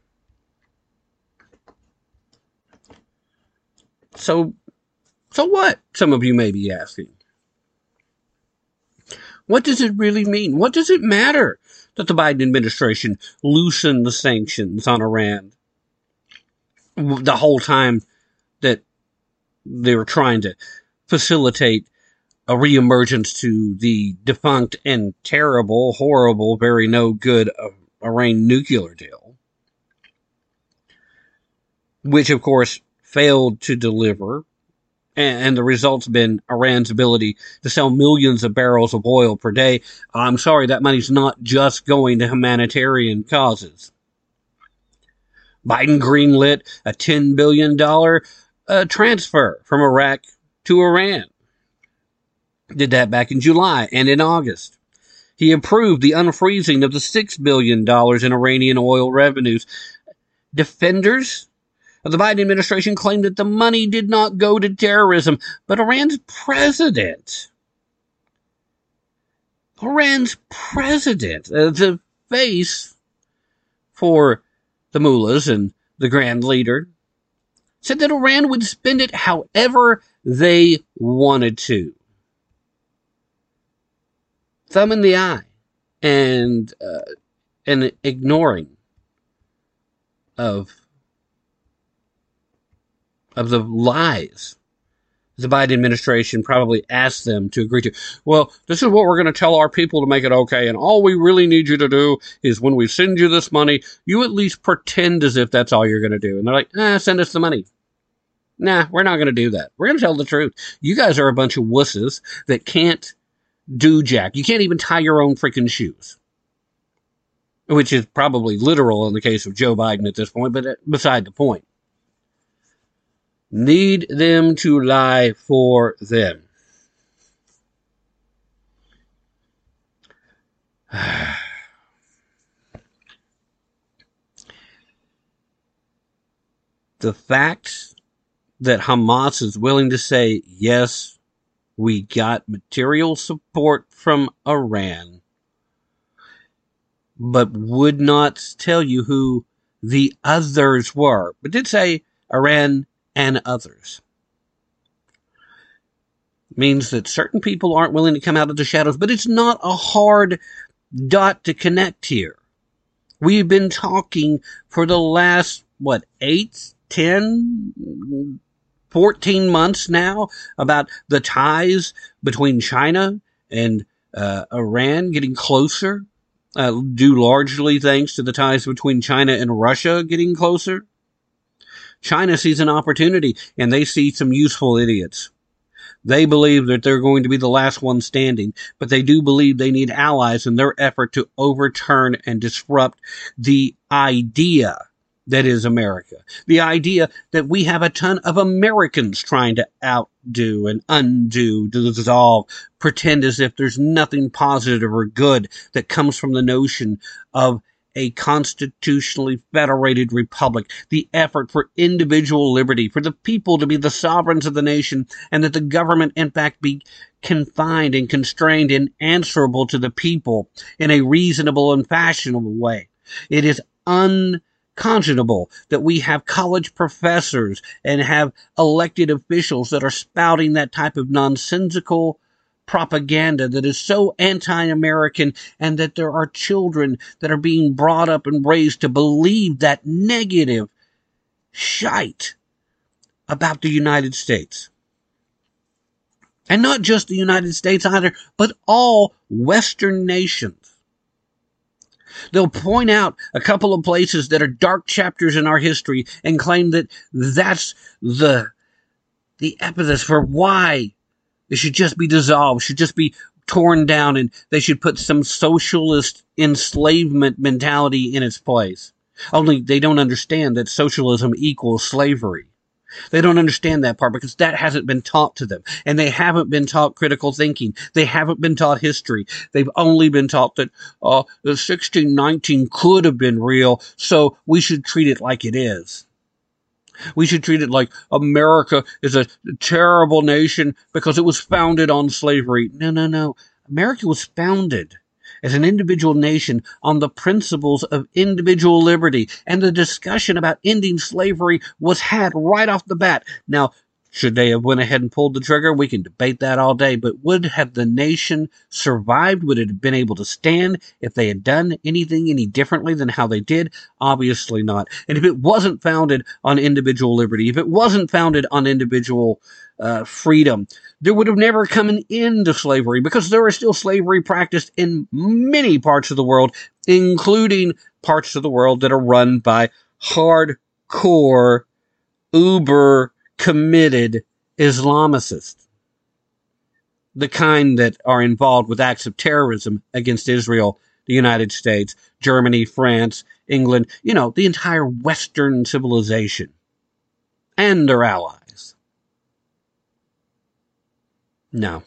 So what, some of you may be asking? What does it really mean? What does it matter that the Biden administration loosened the sanctions on Iran the whole time that they were trying to facilitate a reemergence to the defunct and terrible, horrible, very no good Iran nuclear deal, which, of course, failed to deliver, and the result's been Iran's ability to sell millions of barrels of oil per day. I'm sorry, that money's not just going to humanitarian causes. Biden greenlit a $10 billion transfer from Iraq to Iran. Did that back in July and in August. He approved the unfreezing of the $6 billion in Iranian oil revenues. Defenders of the Biden administration claimed that the money did not go to terrorism, but Iran's president, the face for the mullahs and the grand leader, said that Iran would spend it however they wanted to. Thumb in the eye and ignoring of the lies the Biden administration probably asked them to agree to. Well, this is what we're going to tell our people to make it okay, and all we really need you to do is when we send you this money, you at least pretend as if that's all you're going to do. And they're like, send us the money. Nah, we're not going to do that. We're going to tell the truth. You guys are a bunch of wusses that can't do jack. You can't even tie your own freaking shoes, which is probably literal in the case of Joe Biden at this point, but beside the point. Need them to lie for them. The fact that Hamas is willing to say, yes, we got material support from Iran, but would not tell you who the others were, but did say Iran and others, means that certain people aren't willing to come out of the shadows, but it's not a hard dot to connect here. We've been talking for the last, 8, 10, 14 months now about the ties between China and Iran getting closer, due largely thanks to the ties between China and Russia getting closer. China sees an opportunity, and they see some useful idiots. They believe that they're going to be the last one standing, but they do believe they need allies in their effort to overturn and disrupt the idea that is America. The idea that we have a ton of Americans trying to outdo and undo, dissolve, pretend as if there's nothing positive or good that comes from the notion of a constitutionally federated republic, the effort for individual liberty, for the people to be the sovereigns of the nation, and that the government, in fact, be confined and constrained and answerable to the people in a reasonable and fashionable way. It is unconscionable that we have college professors and have elected officials that are spouting that type of nonsensical propaganda that is so anti-American, and that there are children that are being brought up and raised to believe that negative shite about the United States. And not just the United States either, but all Western nations. They'll point out a couple of places that are dark chapters in our history and claim that that's the impetus for why it should just be dissolved, should just be torn down, and they should put some socialist enslavement mentality in its place. Only they don't understand that socialism equals slavery. They don't understand that part because that hasn't been taught to them. And they haven't been taught critical thinking. They haven't been taught history. They've only been taught that the 1619 could have been real, so we should treat it like it is. We should treat it like America is a terrible nation because it was founded on slavery. No. America was founded as an individual nation on the principles of individual liberty, and the discussion about ending slavery was had right off the bat. Now, Should they have went ahead and pulled the trigger? We can debate that all day, but would have the nation survived? Would it have been able to stand if they had done anything any differently than how they did? Obviously not. And if it wasn't founded on individual liberty, if it wasn't founded on individual freedom, there would have never come an end to slavery, because there is still slavery practiced in many parts of the world, including parts of the world that are run by hardcore, uber committed Islamicists, the kind that are involved with acts of terrorism against Israel, the United States, Germany, France, England, you know, the entire Western civilization and their allies. No.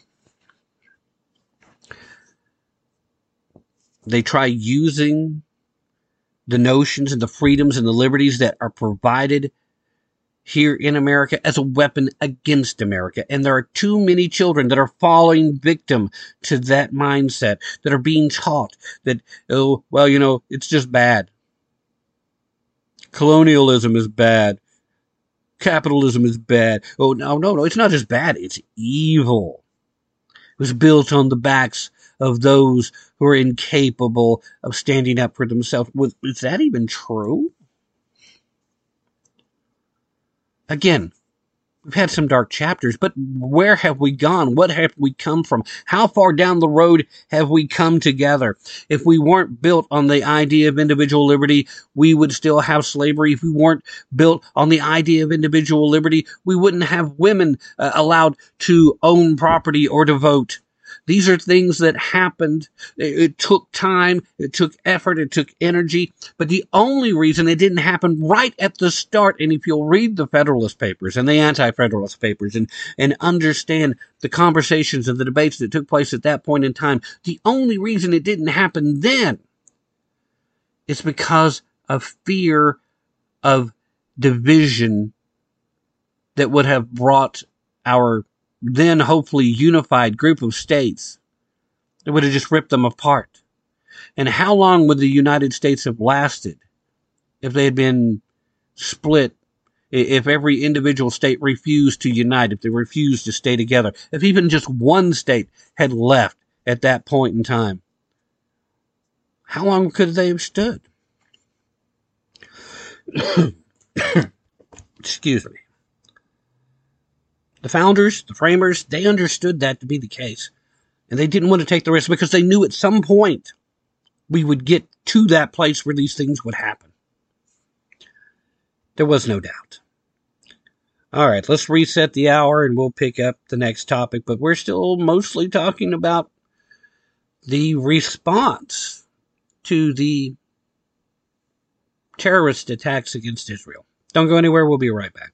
They try using the notions and the freedoms and the liberties that are provided here in America as a weapon against America. And there are too many children that are falling victim to that mindset, that are being taught that, oh, well, you know, it's just bad. Colonialism is bad. Capitalism is bad. Oh, no, it's not just bad. It's evil. It was built on the backs of those who are incapable of standing up for themselves. Is that even true? Again, we've had some dark chapters, but where have we gone? What have we come from? How far down the road have we come together? If we weren't built on the idea of individual liberty, we would still have slavery. If we weren't built on the idea of individual liberty, we wouldn't have women allowed to own property or to vote. These are things that happened. It took time, it took effort, it took energy. But the only reason it didn't happen right at the start, and if you'll read the Federalist Papers and the Anti-Federalist Papers and understand the conversations and the debates that took place at that point in time, the only reason it didn't happen then is because of fear of division that would have brought our then hopefully unified group of states. It would have just ripped them apart. And how long would the United States have lasted if they had been split, if every individual state refused to unite, if they refused to stay together, if even just one state had left at that point in time? How long could they have stood? Excuse me. The founders, the framers, they understood that to be the case. And they didn't want to take the risk because they knew at some point we would get to that place where these things would happen. There was no doubt. All right, let's reset the hour and we'll pick up the next topic. But we're still mostly talking about the response to the terrorist attacks against Israel. Don't go anywhere. We'll be right back.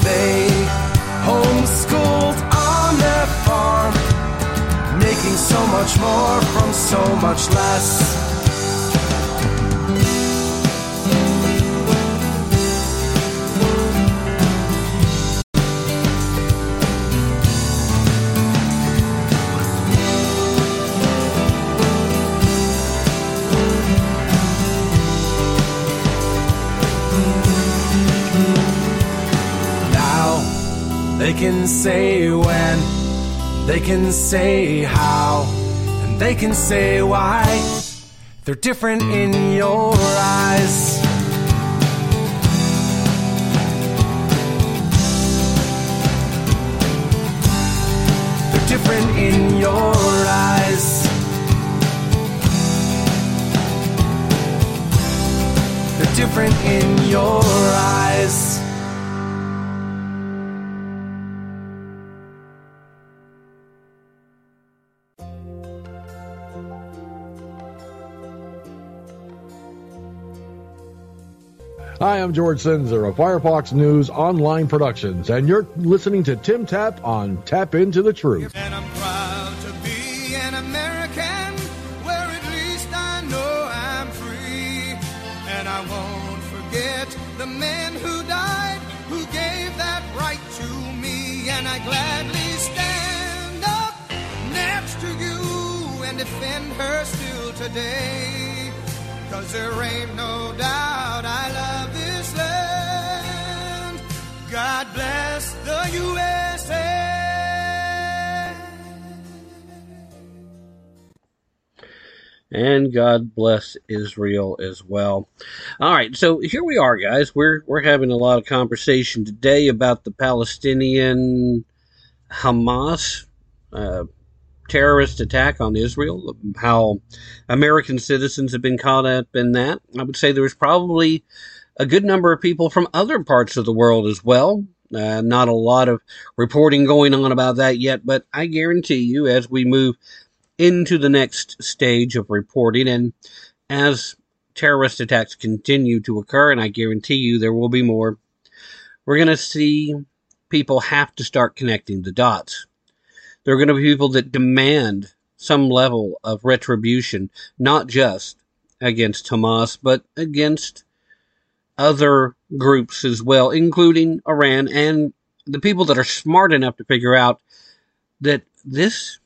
They homeschooled on their farm, making so much more from so much less. They can say when, they can say how, and they can say why. They're different in your eyes. They're different in your eyes. They're different in your eyes. Hi, I'm George Sinzer of Firefox News Online Productions, and you're listening to Tim Tap on Tap Into the Truth. And I'm proud to be an American, where at least I know I'm free. And I won't forget the men who died, who gave that right to me. And I gladly stand up next to you and defend her still today. 'Cause there ain't no doubt I love this land. God bless the USA. And God bless Israel as well. All right, so here we are, guys. We're having a lot of conversation today about the Palestinian Hamas terrorist attack on Israel, how American citizens have been caught up in that. I would say there was probably a good number of people from other parts of the world as well. Not a lot of reporting going on about that yet, but I guarantee you as we move into the next stage of reporting and as terrorist attacks continue to occur, and I guarantee you there will be more, we're going to see people have to start connecting the dots. There are going to be people that demand some level of retribution, not just against Hamas, but against other groups as well, including Iran and the people that are smart enough to figure out that there's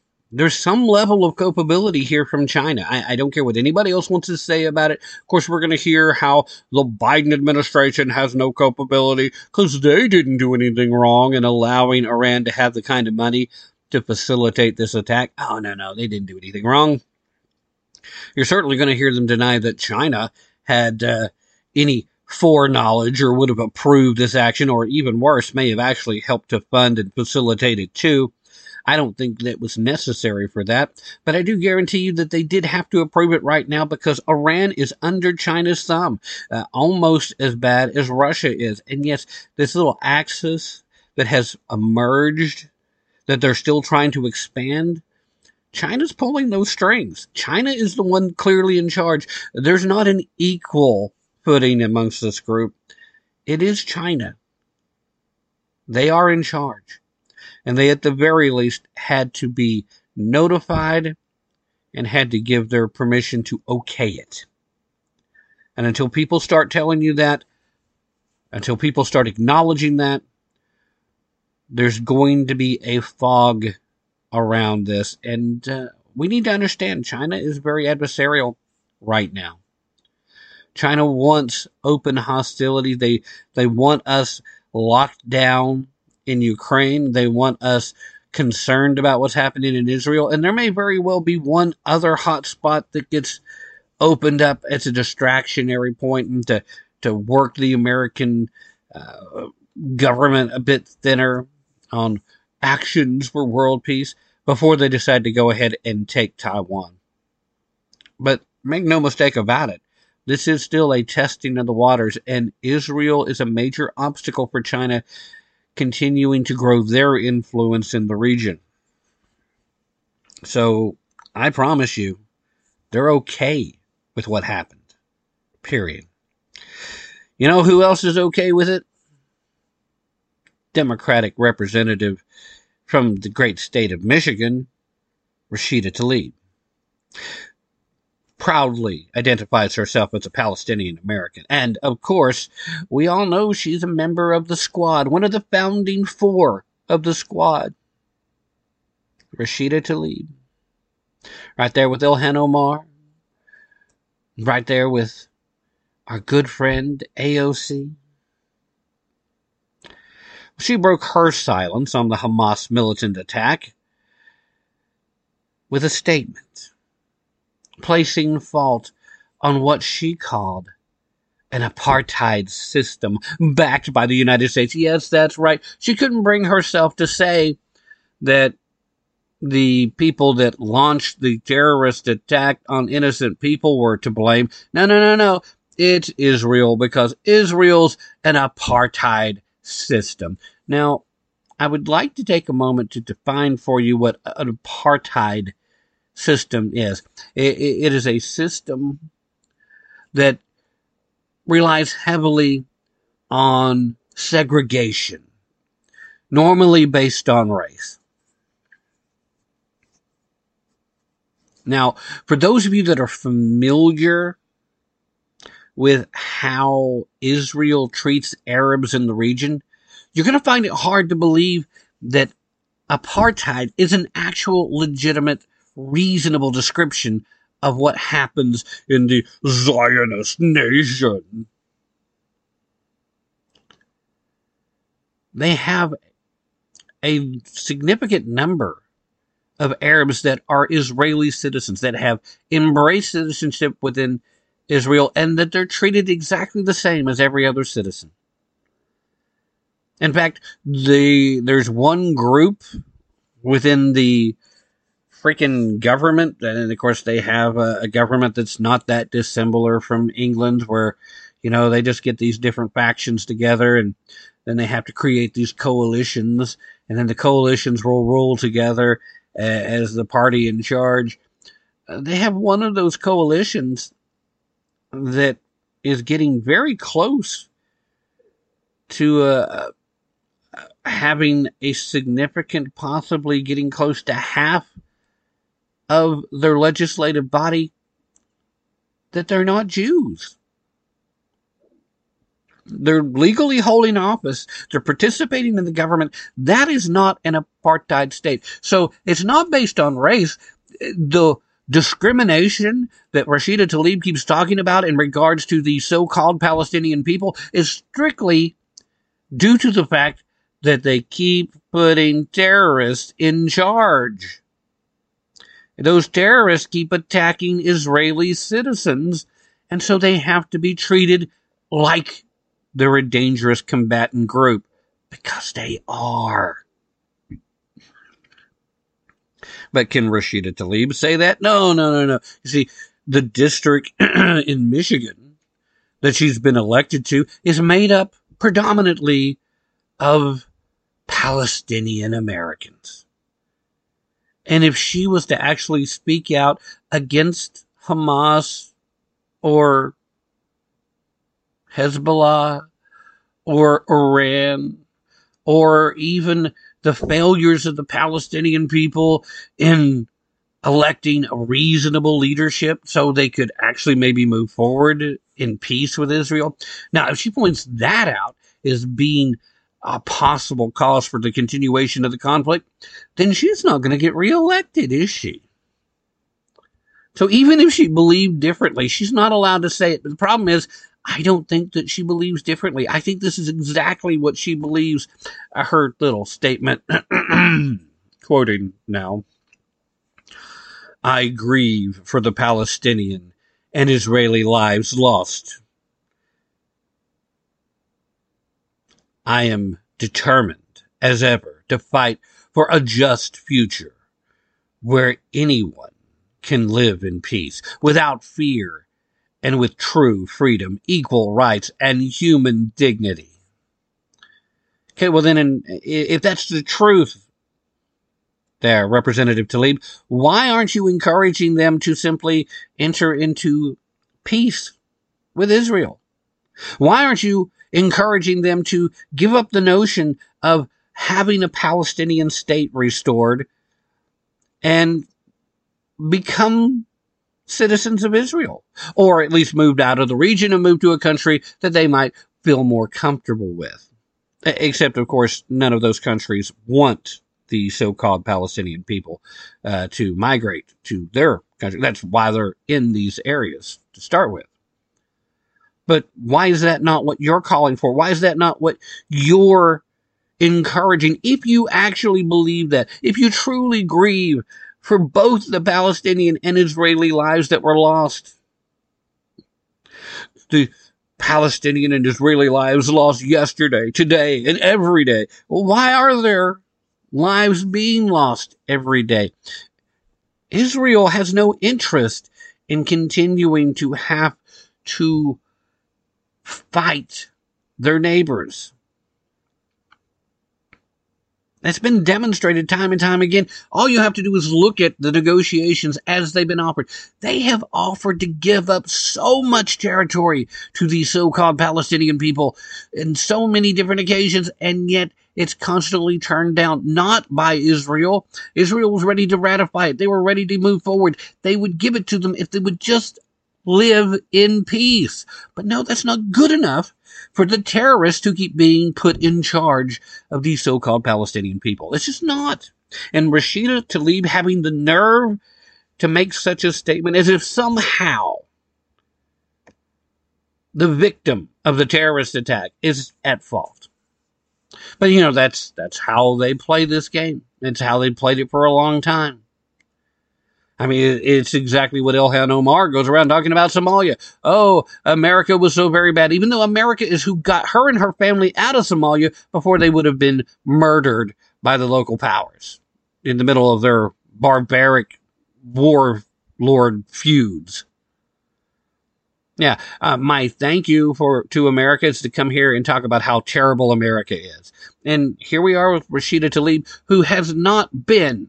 some level of culpability here from China. I don't care what anybody else wants to say about it. Of course, we're going to hear how the Biden administration has no culpability because they didn't do anything wrong in allowing Iran to have the kind of money to facilitate this attack. Oh, no, they didn't do anything wrong. You're certainly going to hear them deny that China had any foreknowledge or would have approved this action, or even worse, may have actually helped to fund and facilitate it too. I don't think that was necessary for that, but I do guarantee you that they did have to approve it right now because Iran is under China's thumb, almost as bad as Russia is. And yes, this little axis that has emerged that they're still trying to expand, China's pulling those strings. China is the one clearly in charge. There's not an equal footing amongst this group. It is China. They are in charge. And they, at the very least, had to be notified and had to give their permission to okay it. And until people start telling you that, until people start acknowledging that, there's going to be a fog around this, and we need to understand China is very adversarial right now. China wants open hostility. They want us locked down in Ukraine. They want us concerned about what's happening in Israel, and there may very well be one other hot spot that gets opened up as a distractionary point and to work the American government a bit thinner on actions for world peace before they decide to go ahead and take Taiwan. But make no mistake about it, this is still a testing of the waters, and Israel is a major obstacle for China continuing to grow their influence in the region. So I promise you, they're okay with what happened. Period. You know who else is okay with it? Democratic representative from the great state of Michigan, Rashida Tlaib. proudly identifies herself as a Palestinian American. And, of course, we all know she's a member of the Squad, one of the founding four of the Squad. Rashida Tlaib. Right there with Ilhan Omar. Right there with our good friend AOC. She broke her silence on the Hamas militant attack with a statement, placing fault on what she called an apartheid system backed by the United States. Yes, that's right. She couldn't bring herself to say that the people that launched the terrorist attack on innocent people were to blame. No. It's Israel, because Israel's an apartheid system. Now, I would like to take a moment to define for you what an apartheid system is. It is a system that relies heavily on segregation, normally based on race. Now, for those of you that are familiar with how Israel treats Arabs in the region, you're going to find it hard to believe that apartheid is an actual legitimate reasonable description of what happens in the Zionist nation. They have a significant number of Arabs that are Israeli citizens, that have embraced citizenship within Israel, and that they're treated exactly the same as every other citizen. In fact, there's one group within the freaking government, and of course they have a government that's not that dissimilar from England, where, you know, they just get these different factions together, and then they have to create these coalitions, and then the coalitions will roll together as the party in charge. They have one of those coalitions that is getting very close to having a significant, possibly getting close to half of their legislative body that they're not Jews. They're legally holding office. They're participating in the government. That is not an apartheid state. So it's not based on race. The discrimination that Rashida Tlaib keeps talking about in regards to the so-called Palestinian people is strictly due to the fact that they keep putting terrorists in charge. Those terrorists keep attacking Israeli citizens, and so they have to be treated like they're a dangerous combatant group, because they are. But can Rashida Tlaib say that? No. You see, the district in Michigan that she's been elected to is made up predominantly of Palestinian Americans. And if she was to actually speak out against Hamas or Hezbollah or Iran or even the failures of the Palestinian people in electing a reasonable leadership so they could actually maybe move forward in peace with Israel. Now, if she points that out as being a possible cause for the continuation of the conflict, then she's not going to get reelected, is she? So even if she believed differently, she's not allowed to say it. But the problem is, I don't think that she believes differently. I think this is exactly what she believes. Her little statement, quoting now, "I grieve for the Palestinian and Israeli lives lost. I am determined, as ever, to fight for a just future where anyone can live in peace, without fear, and with true freedom, equal rights, and human dignity." Okay, well then, if that's the truth there, Representative Tlaib, why aren't you encouraging them to simply enter into peace with Israel? Why aren't you encouraging them to give up the notion of having a Palestinian state restored and become citizens of Israel, or at least moved out of the region and moved to a country that they might feel more comfortable with. Except, of course, none of those countries want the so-called Palestinian people to migrate to their country. That's why they're in these areas to start with. But why is that not what you're calling for? Why is that not what you're encouraging? If you actually believe that, if you truly grieve for both the Palestinian and Israeli lives that were lost, the Palestinian and Israeli lives lost yesterday, today, and every day. Well, why are there lives being lost every day? Israel has no interest in continuing to have to fight their neighbors. That's been demonstrated time and time again. All you have to do is look at the negotiations as they've been offered. They have offered to give up so much territory to these so-called Palestinian people in so many different occasions, and yet it's constantly turned down, not by Israel. Israel was ready to ratify it. They were ready to move forward. They would give it to them if they would just live in peace. But no, that's not good enough for the terrorists to keep being put in charge of these so-called Palestinian people. It's just not. And Rashida Tlaib having the nerve to make such a statement as if somehow the victim of the terrorist attack is at fault. But, you know, that's how they play this game. It's how they played it for a long time. I mean, it's exactly what Ilhan Omar goes around talking about Somalia. Oh, America was so very bad, even though America is who got her and her family out of Somalia before they would have been murdered by the local powers in the middle of their barbaric warlord feuds. Yeah, my thank you to America is to come here and talk about how terrible America is. And here we are with Rashida Tlaib, who has not been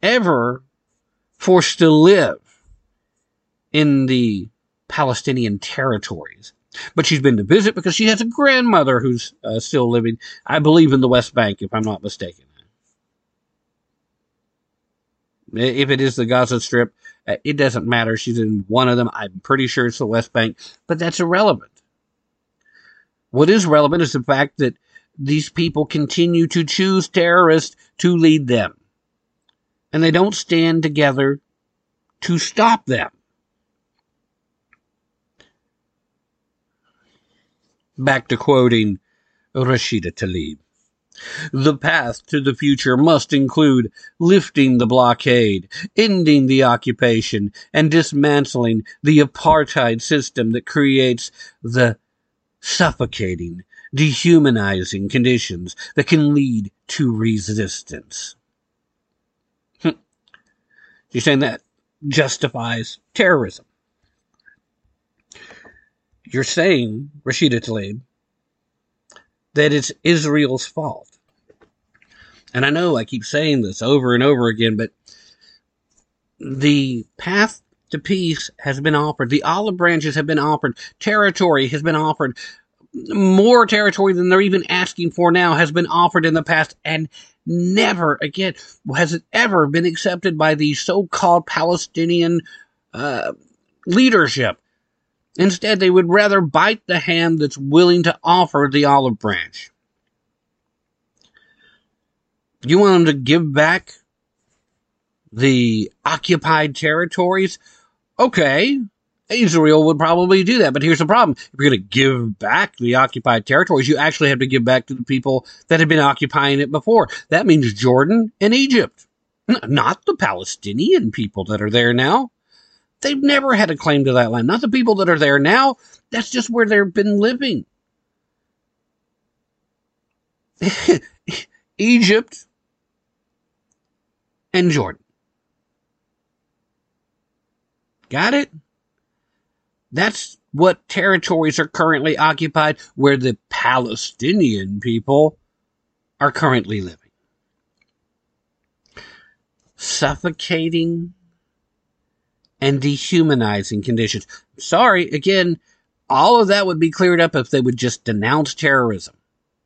ever forced to live in the Palestinian territories. But she's been to visit because she has a grandmother who's still living, I believe, in the West Bank, if I'm not mistaken. If it is the Gaza Strip, it doesn't matter. She's in one of them. I'm pretty sure it's the West Bank, but that's irrelevant. What is relevant is the fact that these people continue to choose terrorists to lead them. And they don't stand together to stop them. Back to quoting Rashida Tlaib. The path to the future must include lifting the blockade, ending the occupation, and dismantling the apartheid system that creates the suffocating, dehumanizing conditions that can lead to resistance. You're saying that justifies terrorism. You're saying, Rashida Tlaib, that it's Israel's fault. And I know I keep saying this over and over again, but the path to peace has been offered. The olive branches have been offered. Territory has been offered. More territory than they're even asking for now has been offered in the past, and never again has it ever been accepted by the so-called Palestinian leadership. Instead, they would rather bite the hand that's willing to offer the olive branch. You want them to give back the occupied territories? Okay, Israel would probably do that, but here's the problem. If you're going to give back the occupied territories, you actually have to give back to the people that had been occupying it before. That means Jordan and Egypt, not the Palestinian people that are there now. They've never had a claim to that land. Not the people that are there now. That's just where they've been living. Egypt and Jordan. Got it? That's what territories are currently occupied, where the Palestinian people are currently living. Suffocating and dehumanizing conditions. Sorry, again, all of that would be cleared up if they would just denounce terrorism.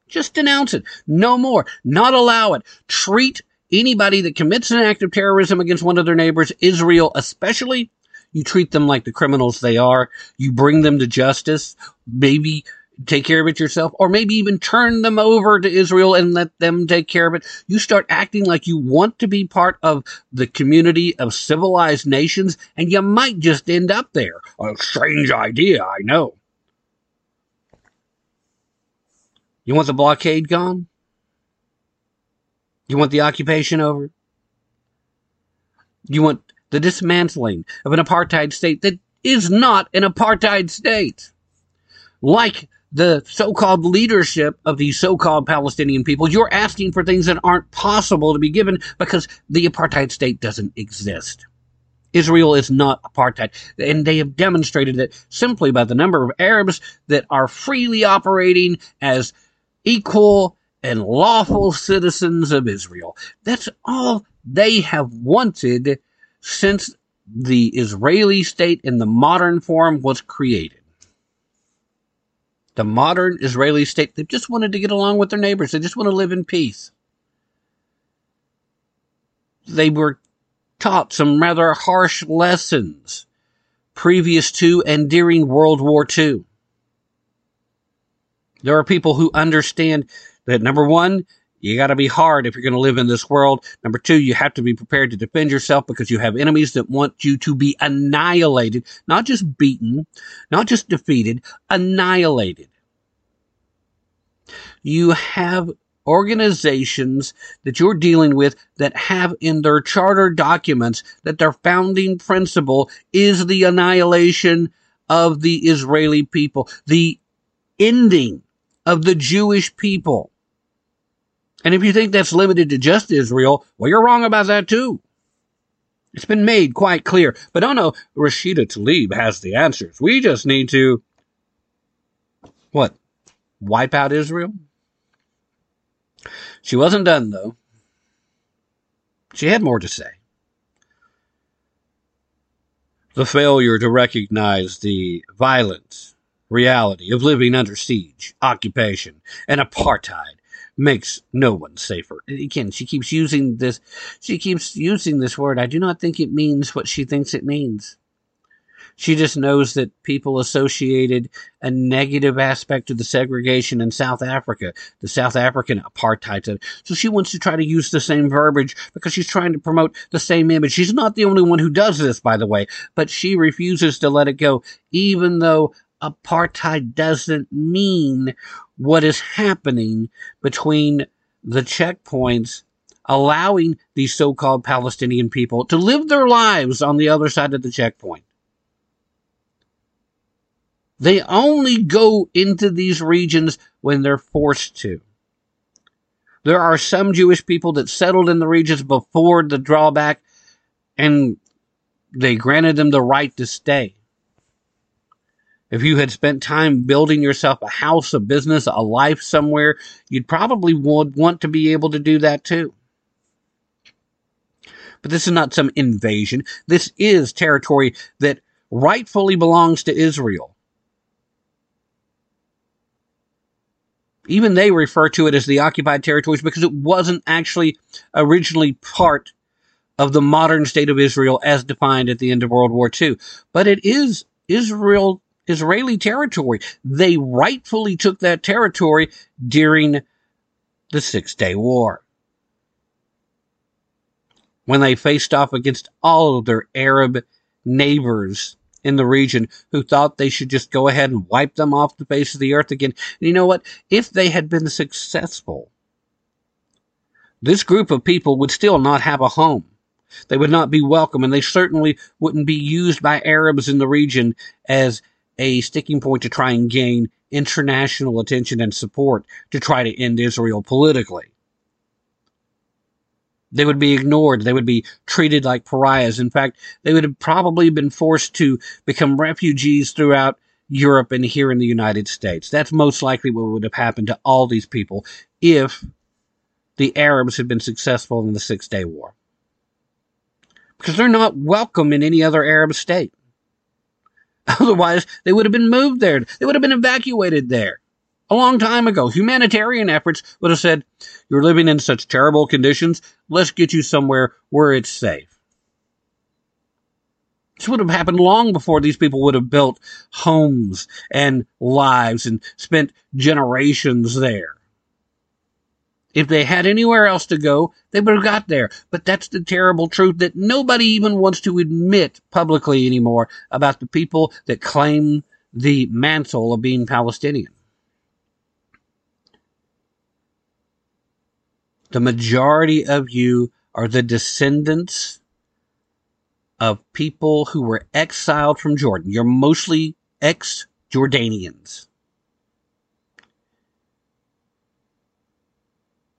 Just denounce it. No more. Not allow it. Treat Anybody that commits an act of terrorism against one of their neighbors, Israel especially, you treat them like the criminals they are. You bring them to justice, maybe take care of it yourself, or maybe even turn them over to Israel and let them take care of it. You start acting like you want to be part of the community of civilized nations, and you might just end up there. A strange idea, I know. You want the blockade gone? You want the occupation over? You want the dismantling of an apartheid state that is not an apartheid state? Like the so-called leadership of the so-called Palestinian people, you're asking for things that aren't possible to be given because the apartheid state doesn't exist. Israel is not apartheid, and they have demonstrated it simply by the number of Arabs that are freely operating as equal and lawful citizens of Israel. That's all they have wanted since the Israeli state in the modern form was created. The modern Israeli state, they just wanted to get along with their neighbors. They just want to live in peace. They were taught some rather harsh lessons previous to and during World War II. There are people who understand that, number one, you got to be hard if you're going to live in this world. Number two, you have to be prepared to defend yourself because you have enemies that want you to be annihilated, not just beaten, not just defeated, annihilated. You have organizations that you're dealing with that have in their charter documents that their founding principle is the annihilation of the Israeli people, the ending of the Jewish people. And if you think that's limited to just Israel, well, you're wrong about that too. It's been made quite clear. But oh no, Rashida Tlaib has the answers. We just need to, what, wipe out Israel? She wasn't done, though. She had more to say. The failure to recognize the violent reality of living under siege, occupation, and apartheid makes no one safer. Again, she keeps using this word. I do not think it means what she thinks it means. She just knows that people associated a negative aspect of the segregation in South Africa, the South African apartheid. So she wants to try to use the same verbiage because she's trying to promote the same image. She's not the only one who does this, by the way, but she refuses to let it go, even though apartheid doesn't mean what is happening between the checkpoints, allowing these so-called Palestinian people to live their lives on the other side of the checkpoint. They only go into these regions when they're forced to. There are some Jewish people that settled in the regions before the drawback, and they granted them the right to stay. If you had spent time building yourself a house, a business, a life somewhere, you'd probably would want to be able to do that too. But this is not some invasion. This is territory that rightfully belongs to Israel. Even they refer to it as the occupied territories because it wasn't actually originally part of the modern state of Israel as defined at the end of World War II. But it is Israeli territory. They rightfully took that territory during the Six-Day War, when they faced off against all of their Arab neighbors in the region who thought they should just go ahead and wipe them off the face of the earth again. And you know what? If they had been successful, this group of people would still not have a home. They would not be welcome, and they certainly wouldn't be used by Arabs in the region as a sticking point to try and gain international attention and support to try to end Israel politically. They would be ignored. They would be treated like pariahs. In fact, they would have probably been forced to become refugees throughout Europe and here in the United States. That's most likely what would have happened to all these people if the Arabs had been successful in the Six-Day War. Because they're not welcome in any other Arab state. Otherwise, they would have been moved there. They would have been evacuated there. a long time ago. Humanitarian efforts would have said, you're living in such terrible conditions, let's get you somewhere where it's safe. This would have happened long before these people would have built homes and lives and spent generations there. If they had anywhere else to go, they would have got there. But that's the terrible truth that nobody even wants to admit publicly anymore about the people that claim the mantle of being Palestinian. The majority of you are the descendants of people who were exiled from Jordan. You're mostly ex-Jordanians.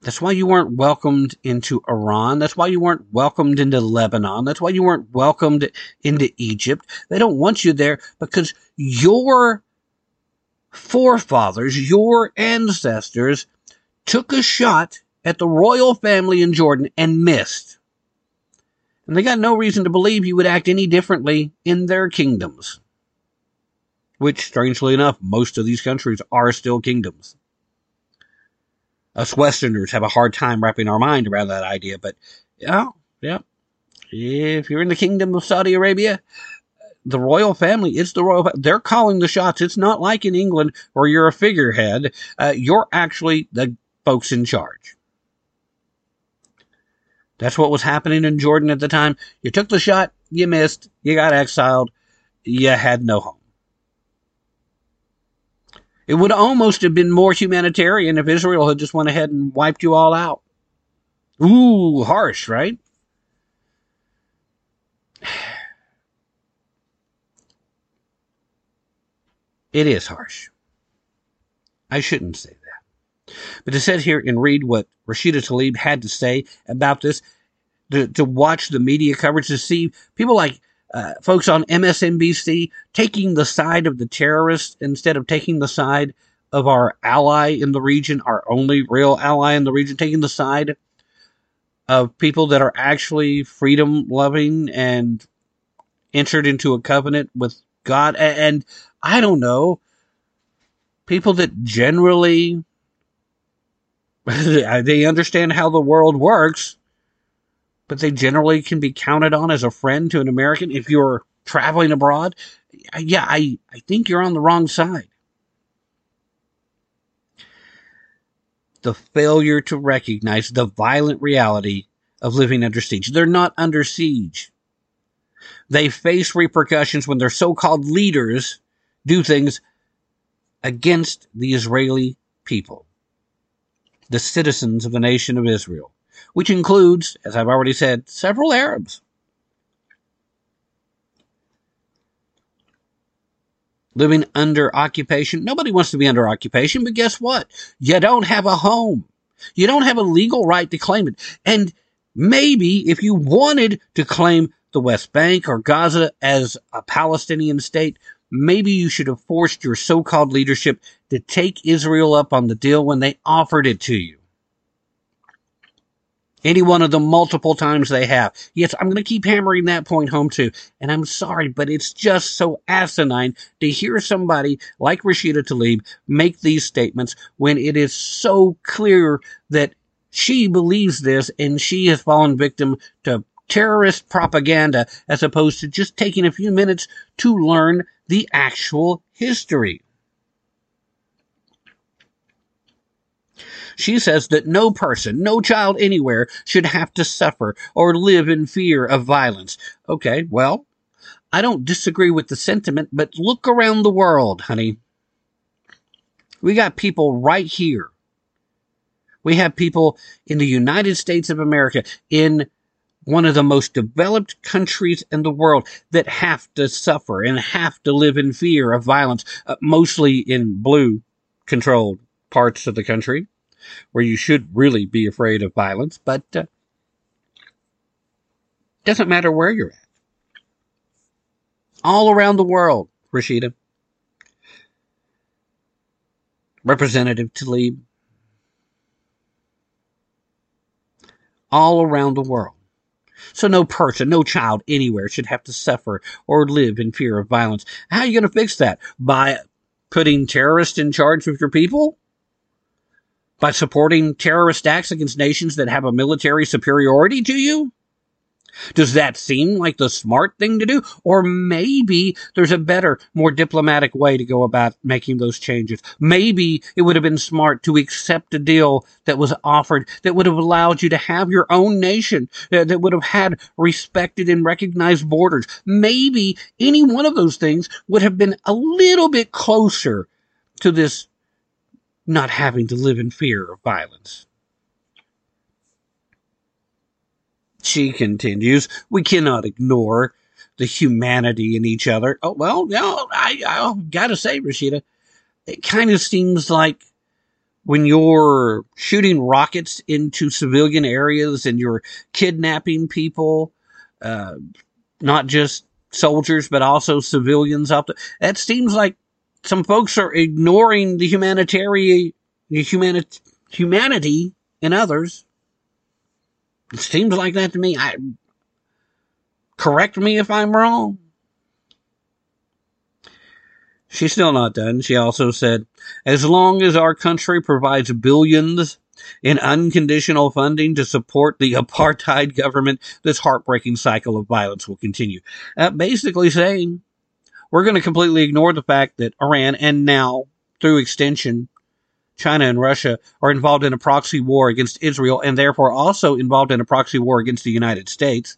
That's why you weren't welcomed into Iran. That's why you weren't welcomed into Lebanon. That's why you weren't welcomed into Egypt. They don't want you there because your forefathers, your ancestors, took a shot at the royal family in Jordan and missed. And they got no reason to believe you would act any differently in their kingdoms. Which, strangely enough, most of these countries are still kingdoms. Us Westerners have a hard time wrapping our mind around that idea, but yeah. If you're in the kingdom of Saudi Arabia, the royal family, it's the royal family. They're calling the shots. It's not like in England where you're a figurehead. You're actually the folks in charge. That's what was happening in Jordan at the time. You took the shot, you missed, you got exiled, you had no home. It would almost have been more humanitarian if Israel had just went ahead and wiped you all out. Ooh, harsh, right? It is harsh. I shouldn't say that. But to sit here and read what Rashida Tlaib had to say about this, to watch the media coverage, to see people like folks on MSNBC taking the side of the terrorists instead of taking the side of our ally in the region, our only real ally in the region, taking the side of people that are actually freedom-loving and entered into a covenant with God. And I don't know, people that generally, they understand how the world works, but they generally can be counted on as a friend to an American if you're traveling abroad. Yeah, I think you're on the wrong side. The failure to recognize the violent reality of living under siege. They're not under siege. They face repercussions when their so-called leaders do things against the Israeli people, the citizens of the nation of Israel, which includes, as I've already said, several Arabs. Living under occupation. Nobody wants to be under occupation, but guess what? You don't have a home. You don't have a legal right to claim it. And maybe if you wanted to claim the West Bank or Gaza as a Palestinian state, maybe you should have forced your so-called leadership to take Israel up on the deal when they offered it to you. Any one of the multiple times they have. Yes, I'm going to keep hammering that point home too. And I'm sorry, but it's just so asinine to hear somebody like Rashida Tlaib make these statements when it is so clear that she believes this and she has fallen victim to terrorist propaganda as opposed to just taking a few minutes to learn the actual history. She says that no person, no child anywhere should have to suffer or live in fear of violence. Okay, well, I don't disagree with the sentiment, but look around the world, honey. We got people right here. We have people in the United States of America, in one of the most developed countries in the world, that have to suffer and have to live in fear of violence, mostly in blue-controlled parts of the country, where you should really be afraid of violence, but it doesn't matter where you're at. All around the world, Rashida. Representative Tlaib. All around the world. So no person, no child anywhere should have to suffer or live in fear of violence. How are you going to fix that? By putting terrorists in charge of your people? by supporting terrorist acts against nations that have a military superiority to you? Does that seem like the smart thing to do? Or maybe there's a better, more diplomatic way to go about making those changes. Maybe it would have been smart to accept a deal that was offered that would have allowed you to have your own nation, that would have had respected and recognized borders. Maybe any one of those things would have been a little bit closer to this not having to live in fear of violence. She continues, we cannot ignore the humanity in each other. Oh, well, no, I got to say, Rashida, it kind of seems like when you're shooting rockets into civilian areas and you're kidnapping people, not just soldiers, but also civilians, that seems like some folks are ignoring the humanity in others. It seems like that to me. Correct me if I'm wrong. She's still not done. She also said, as long as our country provides billions in unconditional funding to support the apartheid government, this heartbreaking cycle of violence will continue. Basically saying, we're going to completely ignore the fact that Iran, and now, through extension, China and Russia, are involved in a proxy war against Israel, and therefore also involved in a proxy war against the United States.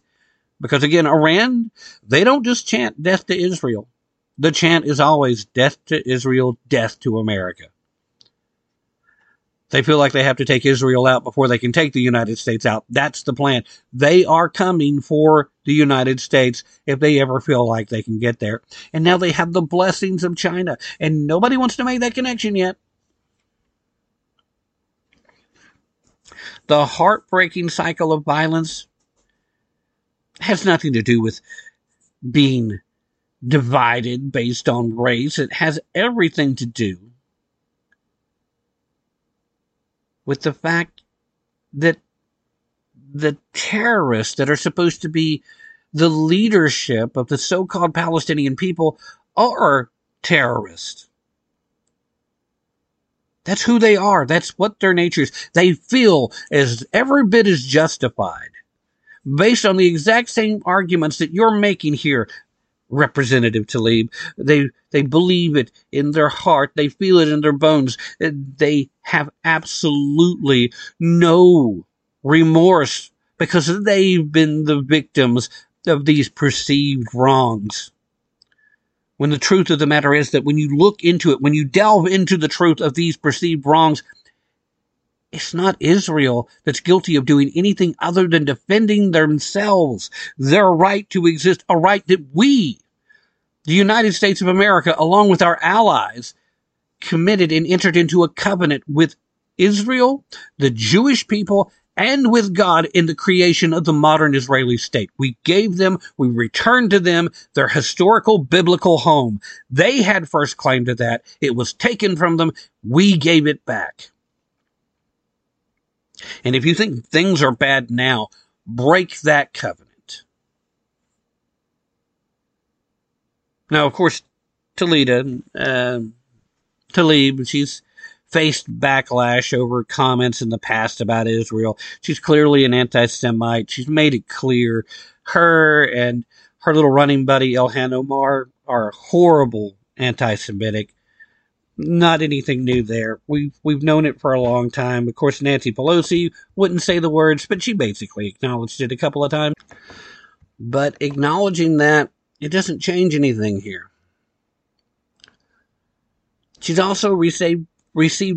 Because again, Iran, they don't just chant death to Israel. The chant is always death to Israel, death to America. They feel like they have to take Israel out before they can take the United States out. That's the plan. They are coming for the United States if they ever feel like they can get there. And now they have the blessings of China, and nobody wants to make that connection yet. The heartbreaking cycle of violence has nothing to do with being divided based on race. It has everything to do with the fact that the terrorists that are supposed to be the leadership of the so-called Palestinian people are terrorists. That's who they are. That's what their nature is. They feel as every bit is justified based on the exact same arguments that you're making here, Representative Tlaib. They believe it in their heart. They feel it in their bones. They have absolutely no remorse because they've been the victims of these perceived wrongs. When the truth of the matter is that when you look into it, when you delve into the truth of these perceived wrongs, it's not Israel that's guilty of doing anything other than defending themselves, their right to exist, a right that we, the United States of America, along with our allies, committed and entered into a covenant with Israel, the Jewish people, and with God in the creation of the modern Israeli state. We gave them, we returned to them their historical biblical home. They had first claim to that. It was taken from them. We gave it back. And if you think things are bad now, break that covenant. Now, of course, Tlaib, she's faced backlash over comments in the past about Israel. She's clearly an anti-Semite. She's made it clear. Her and her little running buddy, Ilhan Omar, are horrible anti-Semitic. Not anything new there. We've known it for a long time. Of course, Nancy Pelosi wouldn't say the words, but she basically acknowledged it a couple of times. But acknowledging that, it doesn't change anything here. She's also received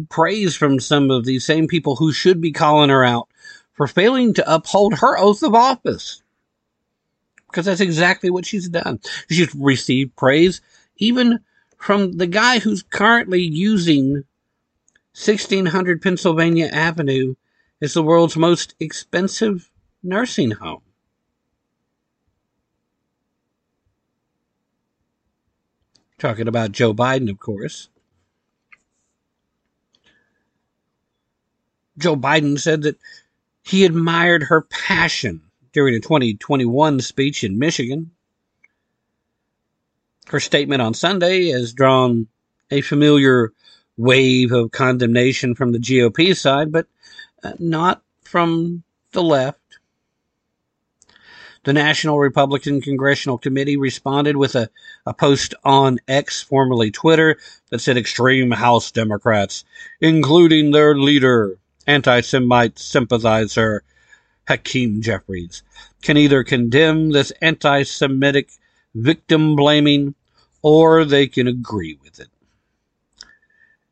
praise from some of these same people who should be calling her out for failing to uphold her oath of office. Because that's exactly what she's done. She's received praise even from the guy who's currently using 1600 Pennsylvania Avenue as the world's most expensive nursing home. Talking about Joe Biden, of course. Joe Biden said that he admired her passion during a 2021 speech in Michigan. Her statement on Sunday has drawn a familiar wave of condemnation from the GOP side, but not from the left. The National Republican Congressional Committee responded with a post on X, formerly Twitter, that said extreme House Democrats, including their leader, anti-Semite sympathizer Hakeem Jeffries, can either condemn this anti-Semitic victim-blaming or they can agree with it.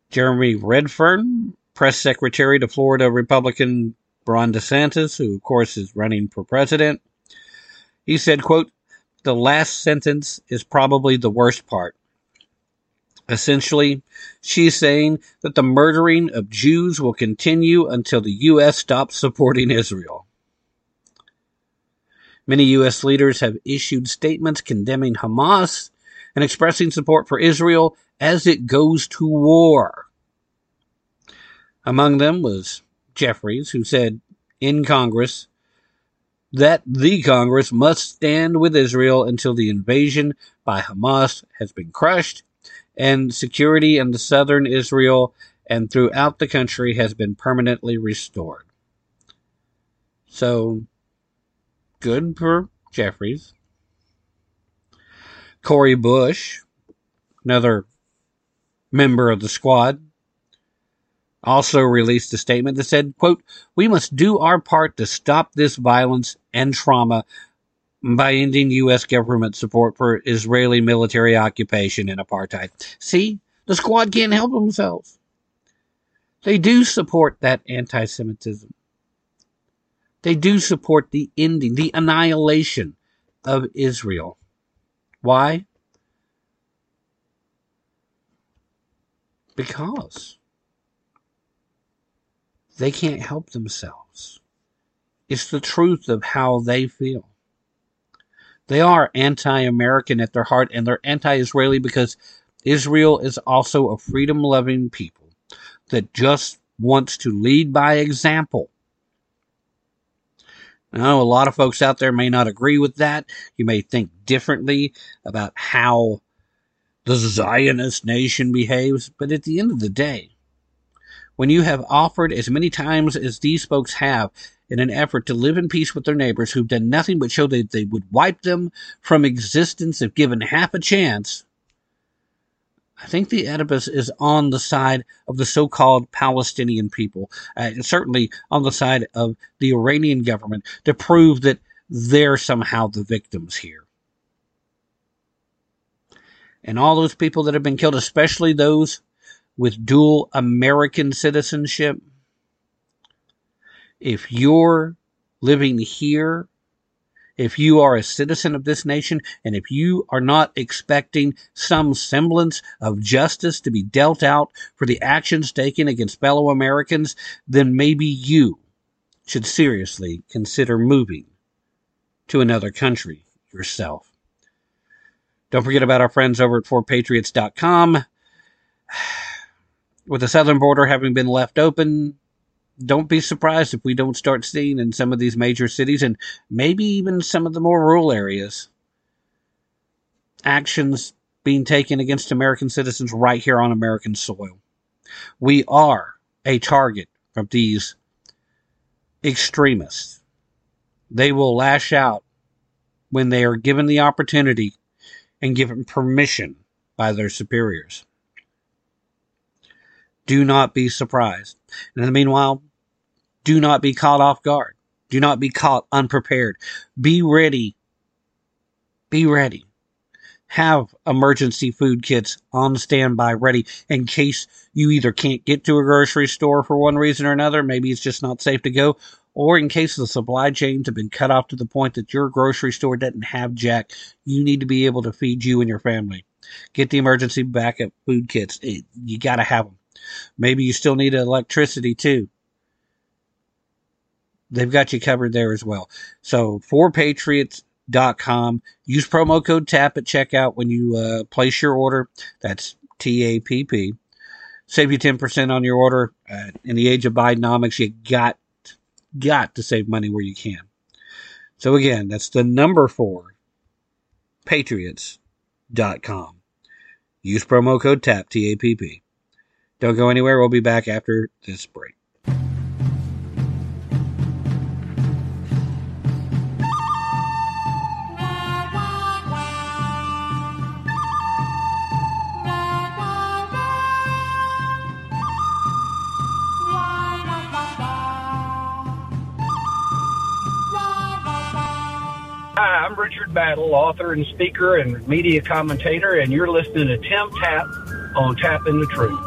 Jeremy Redfern, press secretary to Florida Republican Ron DeSantis, who, of course, is running for president, he said, quote, "The last sentence is probably the worst part. Essentially, she's saying that the murdering of Jews will continue until the U.S. stops supporting Israel." Many U.S. leaders have issued statements condemning Hamas and expressing support for Israel as it goes to war. Among them was Jeffries, who said in Congress that the Congress must stand with Israel until the invasion by Hamas has been crushed and security in the southern Israel and throughout the country has been permanently restored. So, good for Jeffries. Cori Bush, another member of the Squad, also released a statement that said, quote, "We must do our part to stop this violence and trauma by ending U.S. government support for Israeli military occupation and apartheid." See, the Squad can't help themselves. They do support that anti-Semitism. They do support the ending, the annihilation of Israel. Why? Because they can't help themselves. It's the truth of how they feel. They are anti-American at their heart, and they're anti-Israeli because Israel is also a freedom-loving people that just wants to lead by example. Now, a lot of folks out there may not agree with that. You may think differently about how the Zionist nation behaves, but at the end of the day, when you have offered as many times as these folks have in an effort to live in peace with their neighbors who've done nothing but show that they would wipe them from existence if given half a chance, I think the Oedipus is on the side of the so-called Palestinian people, and certainly on the side of the Iranian government to prove that they're somehow the victims here. And all those people that have been killed, especially those with dual American citizenship, if you're living here, if you are a citizen of this nation, and if you are not expecting some semblance of justice to be dealt out for the actions taken against fellow Americans, then maybe you should seriously consider moving to another country yourself. Don't forget about our friends over at 4Patriots.com. With the southern border having been left open, don't be surprised if we don't start seeing in some of these major cities and maybe even some of the more rural areas actions being taken against American citizens right here on American soil. We are a target of these extremists. They will lash out when they are given the opportunity and given permission by their superiors. Do not be surprised. And in the meanwhile, do not be caught off guard. Do not be caught unprepared. Be ready. Be ready. Have emergency food kits on standby ready in case you either can't get to a grocery store for one reason or another, maybe it's just not safe to go, or in case the supply chains have been cut off to the point that your grocery store doesn't have jack, you need to be able to feed you and your family. Get the emergency backup food kits. You got to have them. Maybe you still need electricity, too. They've got you covered there as well. So, 4patriots.com. Use promo code TAP at checkout when you place your order. That's TAPP. Save you 10% on your order. In the age of Bidenomics, you got to save money where you can. So, again, that's the number 4patriots.com. Use promo code TAP, TAPP. Don't go anywhere. We'll be back after this break. Hi, I'm Richard Battle, author and speaker and media commentator, and you're listening to Tim Tap on Tapping the Truth.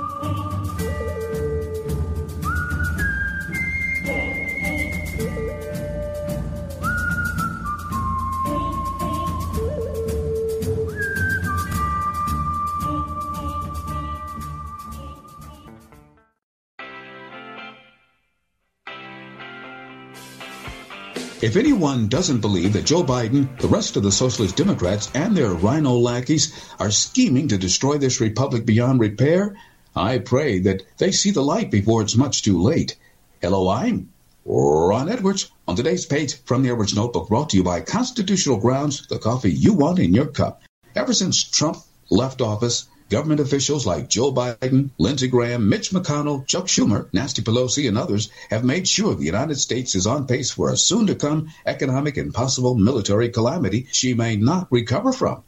If anyone doesn't believe that Joe Biden, the rest of the Socialist Democrats, and their rhino lackeys are scheming to destroy this republic beyond repair, I pray that they see the light before it's much too late. Hello, I'm Ron Edwards. On today's page from the Edwards Notebook, brought to you by Constitutional Grounds, the coffee you want in your cup. Ever since Trump left office, government officials like Joe Biden, Lindsey Graham, Mitch McConnell, Chuck Schumer, Nancy Pelosi, and others have made sure the United States is on pace for a soon-to-come economic and possible military calamity she may not recover from.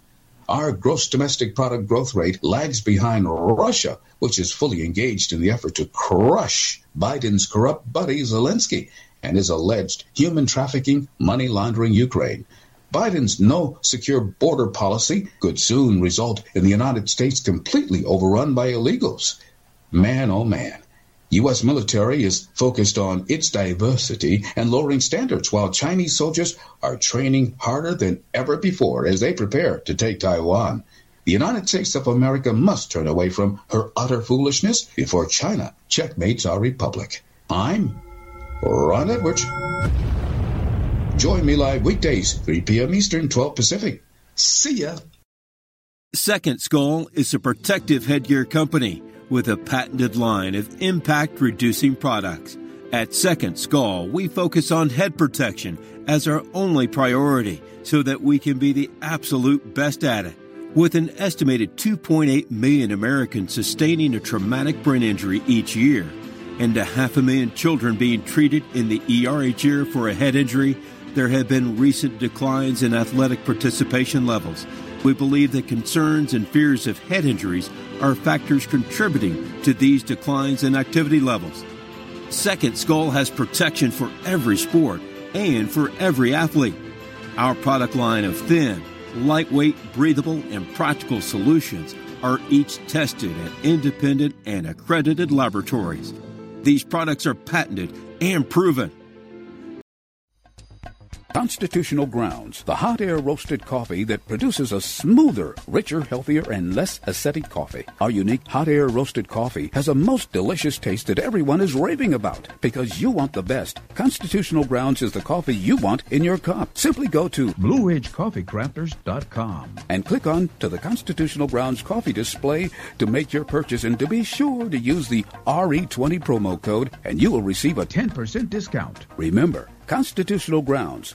Our gross domestic product growth rate lags behind Russia, which is fully engaged in the effort to crush Biden's corrupt buddy Zelensky and his alleged human trafficking, money laundering Ukraine. Biden's no secure border policy could soon result in the United States completely overrun by illegals. Man, oh man, U.S. military is focused on its diversity and lowering standards, while Chinese soldiers are training harder than ever before as they prepare to take Taiwan. The United States of America must turn away from her utter foolishness before China checkmates our republic. I'm Ron Edwards. Join me live weekdays, 3 p.m. Eastern, 12 Pacific. See ya. Second Skull is a protective headgear company with a patented line of impact-reducing products. At Second Skull, we focus on head protection as our only priority so that we can be the absolute best at it. With an estimated 2.8 million Americans sustaining a traumatic brain injury each year and a 500,000 children being treated in the ER each year for a head injury, there have been recent declines in athletic participation levels. We believe that concerns and fears of head injuries are factors contributing to these declines in activity levels. Second Skull has protection for every sport and for every athlete. Our product line of thin, lightweight, breathable, and practical solutions are each tested at independent and accredited laboratories. These products are patented and proven. Constitutional Grounds, the hot air roasted coffee that produces a smoother, richer, healthier, and less acidic coffee. Our unique hot air roasted coffee has a most delicious taste that everyone is raving about. Because you want the best, Constitutional Grounds is the coffee you want in your cup. Simply go to BlueRidgeCoffeeCrafters.com and click on to the Constitutional Grounds coffee display to make your purchase, and to be sure to use the RE20 promo code and you will receive a 10% discount. Remember, Constitutional Grounds,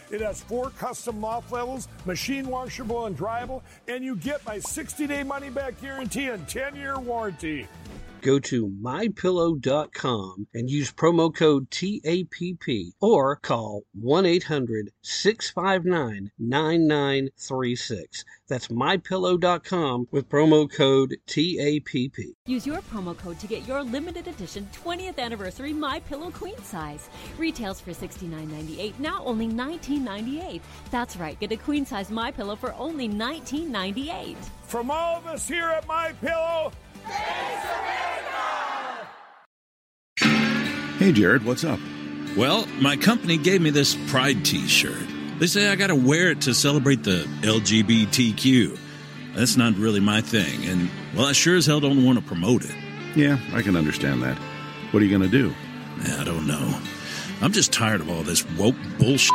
It has 4 custom loft levels, machine washable and dryable, and you get my 60-day money-back guarantee and 10-year warranty. Go to MyPillow.com and use promo code TAPP or call 1-800-659-9936. That's MyPillow.com with promo code TAPP. Use your promo code to get your limited edition 20th anniversary MyPillow queen size. Retails for $69.98, now only $19.98. That's right, get a queen size MyPillow for only $19.98. From all of us here at MyPillow, thanks, America! Hey, Jared, what's up? Well, my company gave me this Pride t-shirt. They say I gotta wear it to celebrate the LGBTQ. That's not really my thing, and, well, I sure as hell don't want to promote it. Yeah, I can understand that. What are you going to do? I don't know. I'm just tired of all this woke bullshit.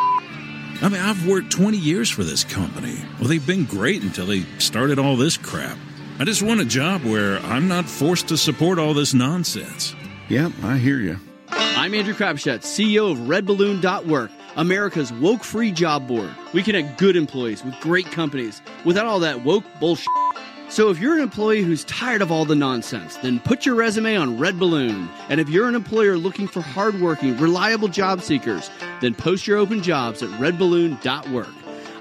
I mean, I've worked 20 years for this company. Well, they've been great until they started all this crap. I just want a job where I'm not forced to support all this nonsense. Yeah, I hear you. I'm Andrew Krabschetz, CEO of RedBalloon.Work, America's woke-free job board. We connect good employees with great companies without all that woke bullshit. So if you're an employee who's tired of all the nonsense, then put your resume on Red Balloon. And if you're an employer looking for hardworking, reliable job seekers, then post your open jobs at redballoon.work.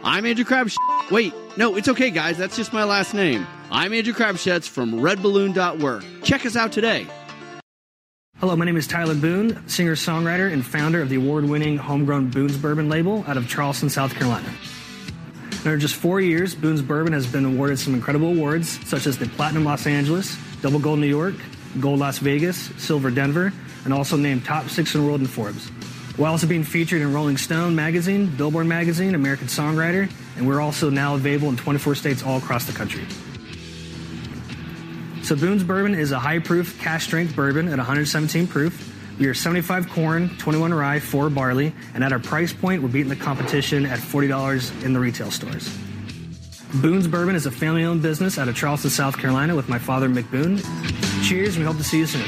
I'm Andrew Krabschetz. Wait, no, it's okay, guys. That's just my last name. I'm Andrew Krabschetz from redballoon.work. Check us out today. Hello, my name is Tyler Boone, singer-songwriter and founder of the award-winning Homegrown Boone's Bourbon label out of Charleston, South Carolina. After just 4 years, Boone's Bourbon has been awarded some incredible awards, such as the Platinum Los Angeles, Double Gold New York, Gold Las Vegas, Silver Denver, and also named Top 6 in the World in Forbes. We're also being featured in Rolling Stone magazine, Billboard magazine, American Songwriter, and we're also now available in 24 states all across the country. So Boone's Bourbon is a high-proof cash strength bourbon at 117 proof. We are 75 corn, 21 rye, 4 barley, and at our price point, we're beating the competition at $40 in the retail stores. Boone's Bourbon is a family-owned business out of Charleston, South Carolina with my father, Mick Boone. Cheers, and we hope to see you soon.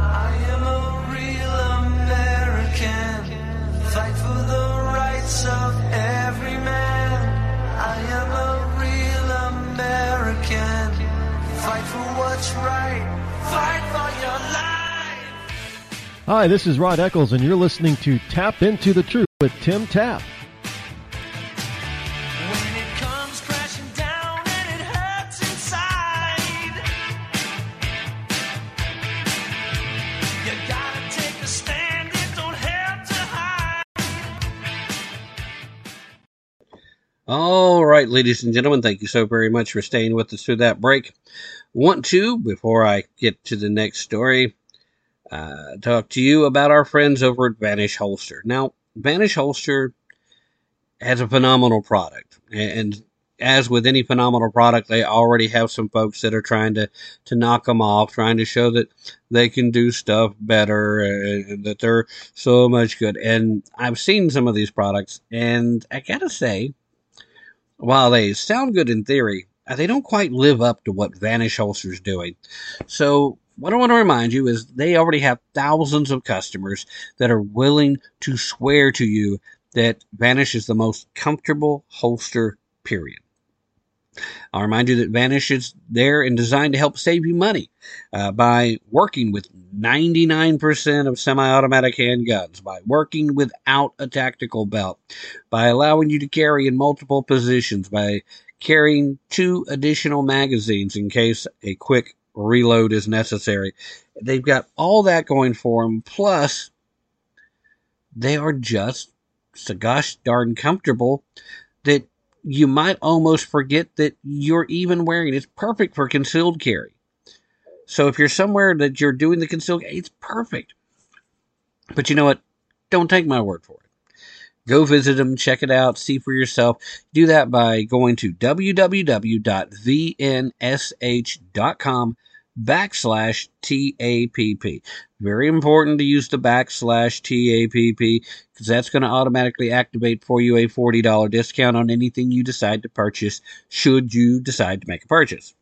I am a real American, fight for the rights of every man. I am a real American, fight for what's right, fight for your life. Hi, this is Rod Eccles, and you're listening to Tap Into the Truth with Tim Tapp. All right, ladies and gentlemen, thank you so very much for staying with us through that break. Before I get to the next story, talk to you about our friends over at Vanish Holster. Now, Vanish Holster has a phenomenal product, and as with any phenomenal product, they already have some folks that are trying to knock them off, trying to show that they can do stuff better, and that they're so much good. And I've seen some of these products, and I gotta say, while they sound good in theory, they don't quite live up to what Vanish Holster is doing. So what I want to remind you is they already have thousands of customers that are willing to swear to you that Vanish is the most comfortable holster, period. I'll remind you that Vanish is there and designed to help save you money by working with 99% of semi-automatic handguns, by working without a tactical belt, by allowing you to carry in multiple positions, by carrying 2 additional magazines in case a quick reload is necessary. They've got all that going for them, plus they are just so gosh darn comfortable that you might almost forget that you're even wearing it. It's perfect for concealed carry. So if you're somewhere that you're doing the concealed carry, it's perfect. But you know what? Don't take my word for it. Go visit them, check it out, see for yourself. Do that by going to www.vnsh.com/TAPP. Very important to use the /TAPP because that's going to automatically activate for you a $40 discount on anything you decide to purchase should you decide to make a purchase.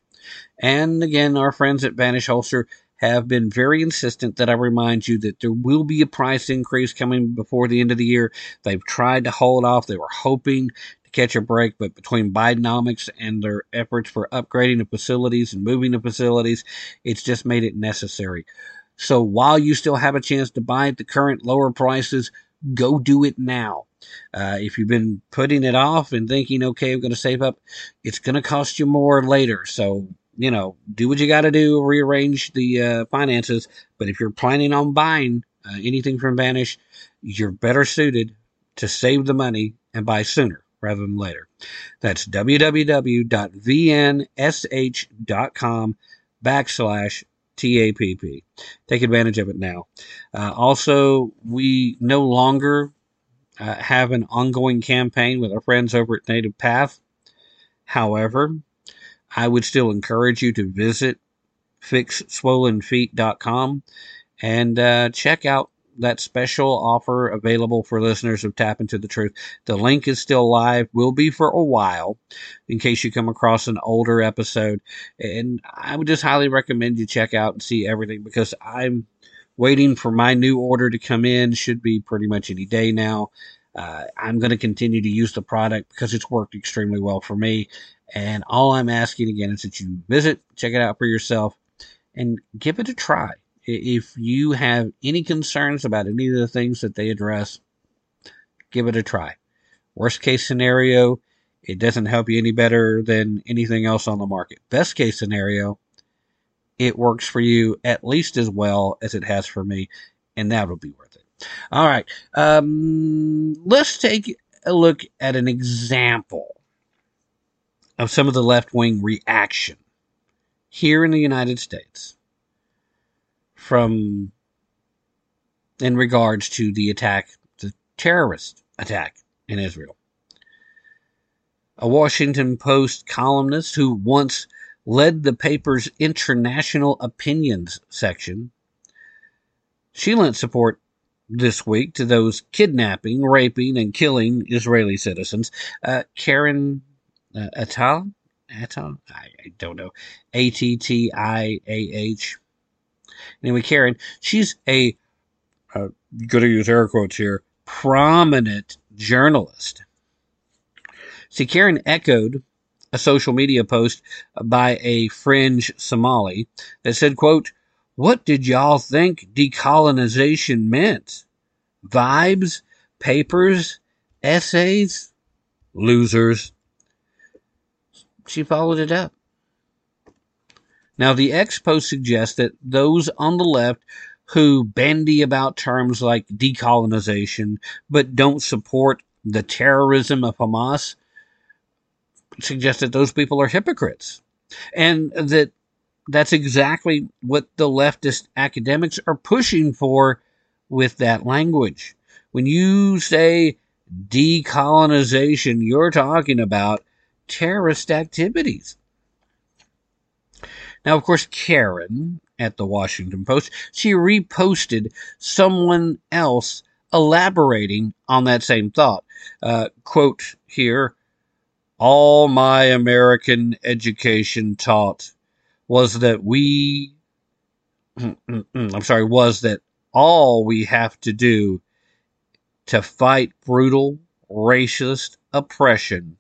And again, our friends at Vanish Holster have been very insistent that I remind you that there will be a price increase coming before the end of the year. They've tried to hold off. They were hoping to catch a break, but between Bidenomics and their efforts for upgrading the facilities and moving the facilities, it's just made it necessary. So while you still have a chance to buy at the current lower prices, go do it now. If you've been putting it off and thinking, okay, I'm going to save up, it's going to cost you more later. So, you know, do what you got to do, rearrange the finances. But if you're planning on buying anything from Vanish, you're better suited to save the money and buy sooner rather than later. That's www.vnsh.com/TAPP. Take advantage of it now. Also, we no longer have an ongoing campaign with our friends over at Native Path. However, I would still encourage you to visit fixswollenfeet.com and check out that special offer available for listeners of Tap Into the Truth. The link is still live, will be for a while, in case you come across an older episode. And I would just highly recommend you check out and see everything, because I'm waiting for my new order to come in. Should be pretty much any day now. I'm going to continue to use the product because it's worked extremely well for me. And all I'm asking, again, is that you visit, check it out for yourself, and give it a try. If you have any concerns about any of the things that they address, give it a try. Worst case scenario, it doesn't help you any better than anything else on the market. Best case scenario, it works for you at least as well as it has for me, and that'll be worth it. All right, let's take a look at an example of some of the left-wing reaction here in the United States from in regards to the attack, the terrorist attack in Israel. A Washington Post columnist who once led the paper's international opinions section, she lent support this week to those kidnapping, raping, and killing Israeli citizens. Karen Attiah? I don't know. Attiah. Anyway, Karen, she's a going to use air quotes here, prominent journalist. See, Karen echoed a social media post by a fringe Somali that said, quote, "What did y'all think decolonization meant? Vibes, papers, essays, losers." She followed it up. Now, the ex-post suggests that those on the left who bandy about terms like decolonization but don't support the terrorism of Hamas suggest that those people are hypocrites, and that that's exactly what the leftist academics are pushing for with that language. When you say decolonization, you're talking about terrorist activities. Now, of course, Karen at the Washington Post, she reposted someone else elaborating on that same thought. Quote here, "All my American education taught was that all we have to do to fight brutal racist oppression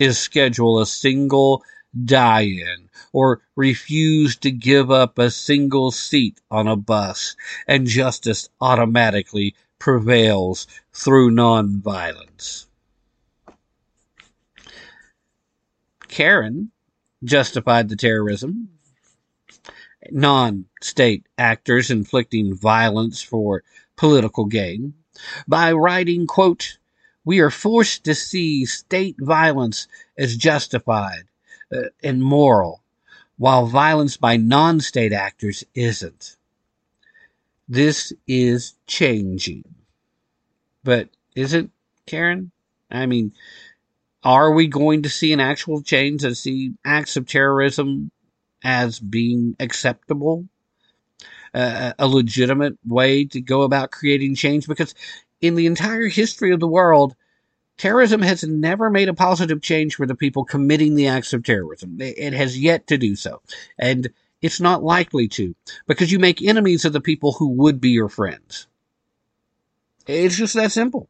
is schedule a single die-in or refuse to give up a single seat on a bus, and justice automatically prevails through nonviolence." Karen justified the terrorism, non-state actors inflicting violence for political gain, by writing, quote, "We are forced to see state violence as justified and moral, while violence by non-state actors isn't. This is changing." But is it, Karen? I mean, are we going to see an actual change and see acts of terrorism as being acceptable? A legitimate way to go about creating change? Because in the entire history of the world, terrorism has never made a positive change for the people committing the acts of terrorism. It has yet to do so. And it's not likely to, because you make enemies of the people who would be your friends. It's just that simple.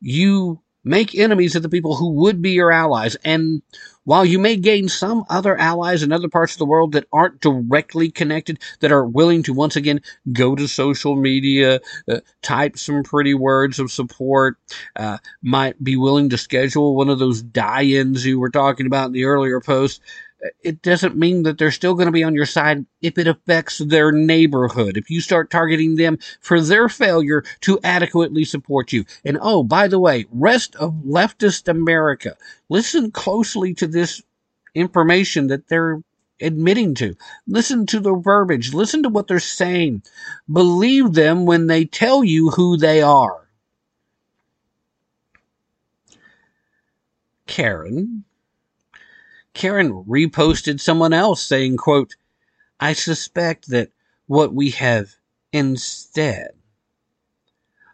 You Make enemies of the people who would be your allies. And while you may gain some other allies in other parts of the world that aren't directly connected, that are willing to once again go to social media, type some pretty words of support, might be willing to schedule one of those die-ins you were talking about in the earlier post, it doesn't mean that they're still going to be on your side if it affects their neighborhood, if you start targeting them for their failure to adequately support you. And oh, by the way, rest of leftist America, listen closely to this information that they're admitting to. Listen to the verbiage. Listen to what they're saying. Believe them when they tell you who they are. Karen reposted someone else saying, quote, I suspect that what we have instead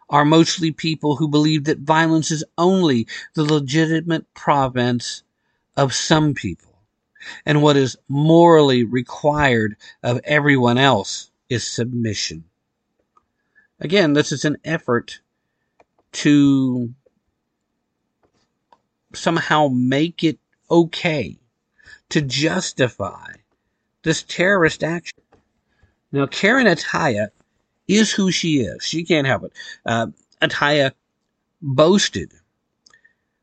are mostly people who believe that violence is only the legitimate province of some people, and what is morally required of everyone else is submission. Again, this is an effort to somehow make it okay to justify this terrorist action. Now, Karen Attiah is who she is. She can't help it. Attiah boasted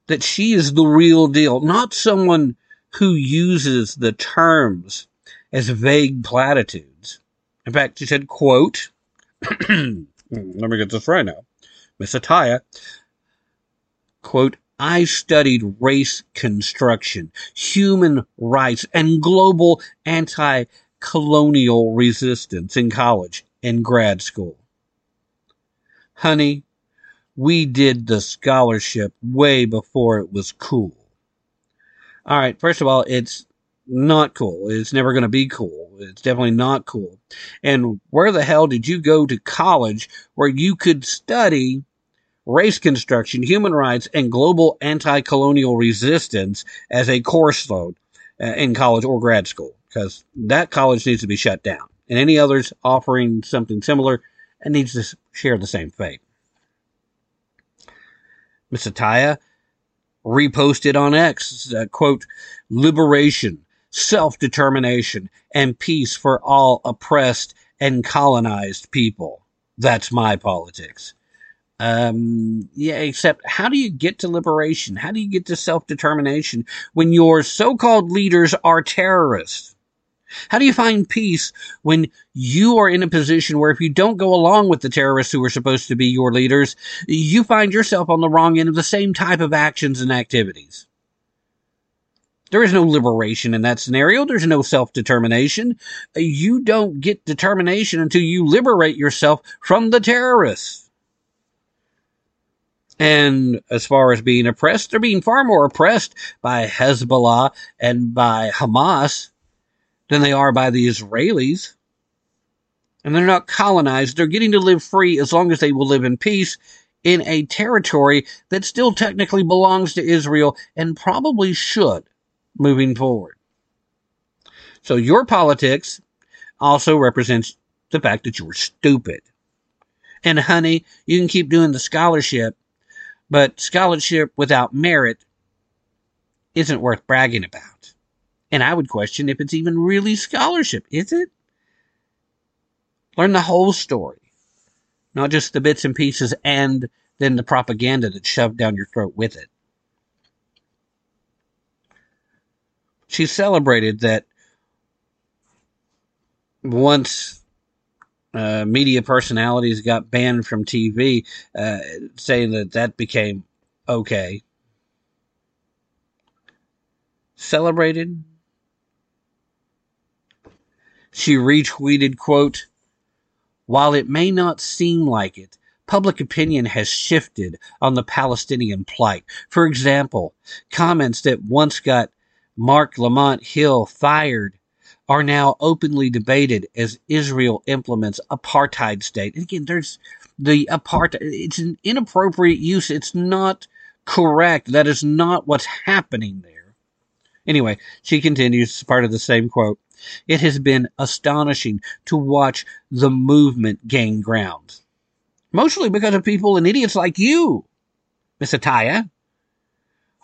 that she is the real deal, not someone who uses the terms as vague platitudes. In fact, she said, quote, let me get this right now, Miss Attiah, quote, I studied race construction, human rights, and global anti-colonial resistance in college and grad school. Honey, we did the scholarship way before it was cool. All right, first of all, it's not cool. It's never going to be cool. It's definitely not cool. And where the hell did you go to college where you could study race construction, human rights, and global anti-colonial resistance as a course load in college or grad school? Because that college needs to be shut down. And any others offering something similar needs to share the same fate. Ms. Attiah reposted on X, quote, liberation, self-determination, and peace for all oppressed and colonized people. That's my politics. Yeah, except how do you get to liberation? How do you get to self-determination when your so-called leaders are terrorists? How do you find peace when you are in a position where if you don't go along with the terrorists who are supposed to be your leaders, you find yourself on the wrong end of the same type of actions and activities? There is no liberation in that scenario. There's no self-determination. You don't get determination until you liberate yourself from the terrorists. And as far as being oppressed, they're being far more oppressed by Hezbollah and by Hamas than they are by the Israelis. And they're not colonized. They're getting to live free as long as they will live in peace in a territory that still technically belongs to Israel and probably should moving forward. So your politics also represents the fact that you were stupid. And honey, you can keep doing the scholarship, but scholarship without merit isn't worth bragging about. And I would question if it's even really scholarship, is it? Learn the whole story, not just the bits and pieces and then the propaganda that's shoved down your throat with it. She celebrated that once media personalities got banned from TV, saying that became okay. Celebrated. She retweeted, quote, while it may not seem like it, public opinion has shifted on the Palestinian plight. For example, comments that once got Mark Lamont Hill fired are now openly debated as Israel implements apartheid state. And again, there's the apartheid. It's an inappropriate use. It's not correct. That is not what's happening there. Anyway, she continues, part of the same quote, it has been astonishing to watch the movement gain ground, mostly because of people and idiots like you, Miss Attiah,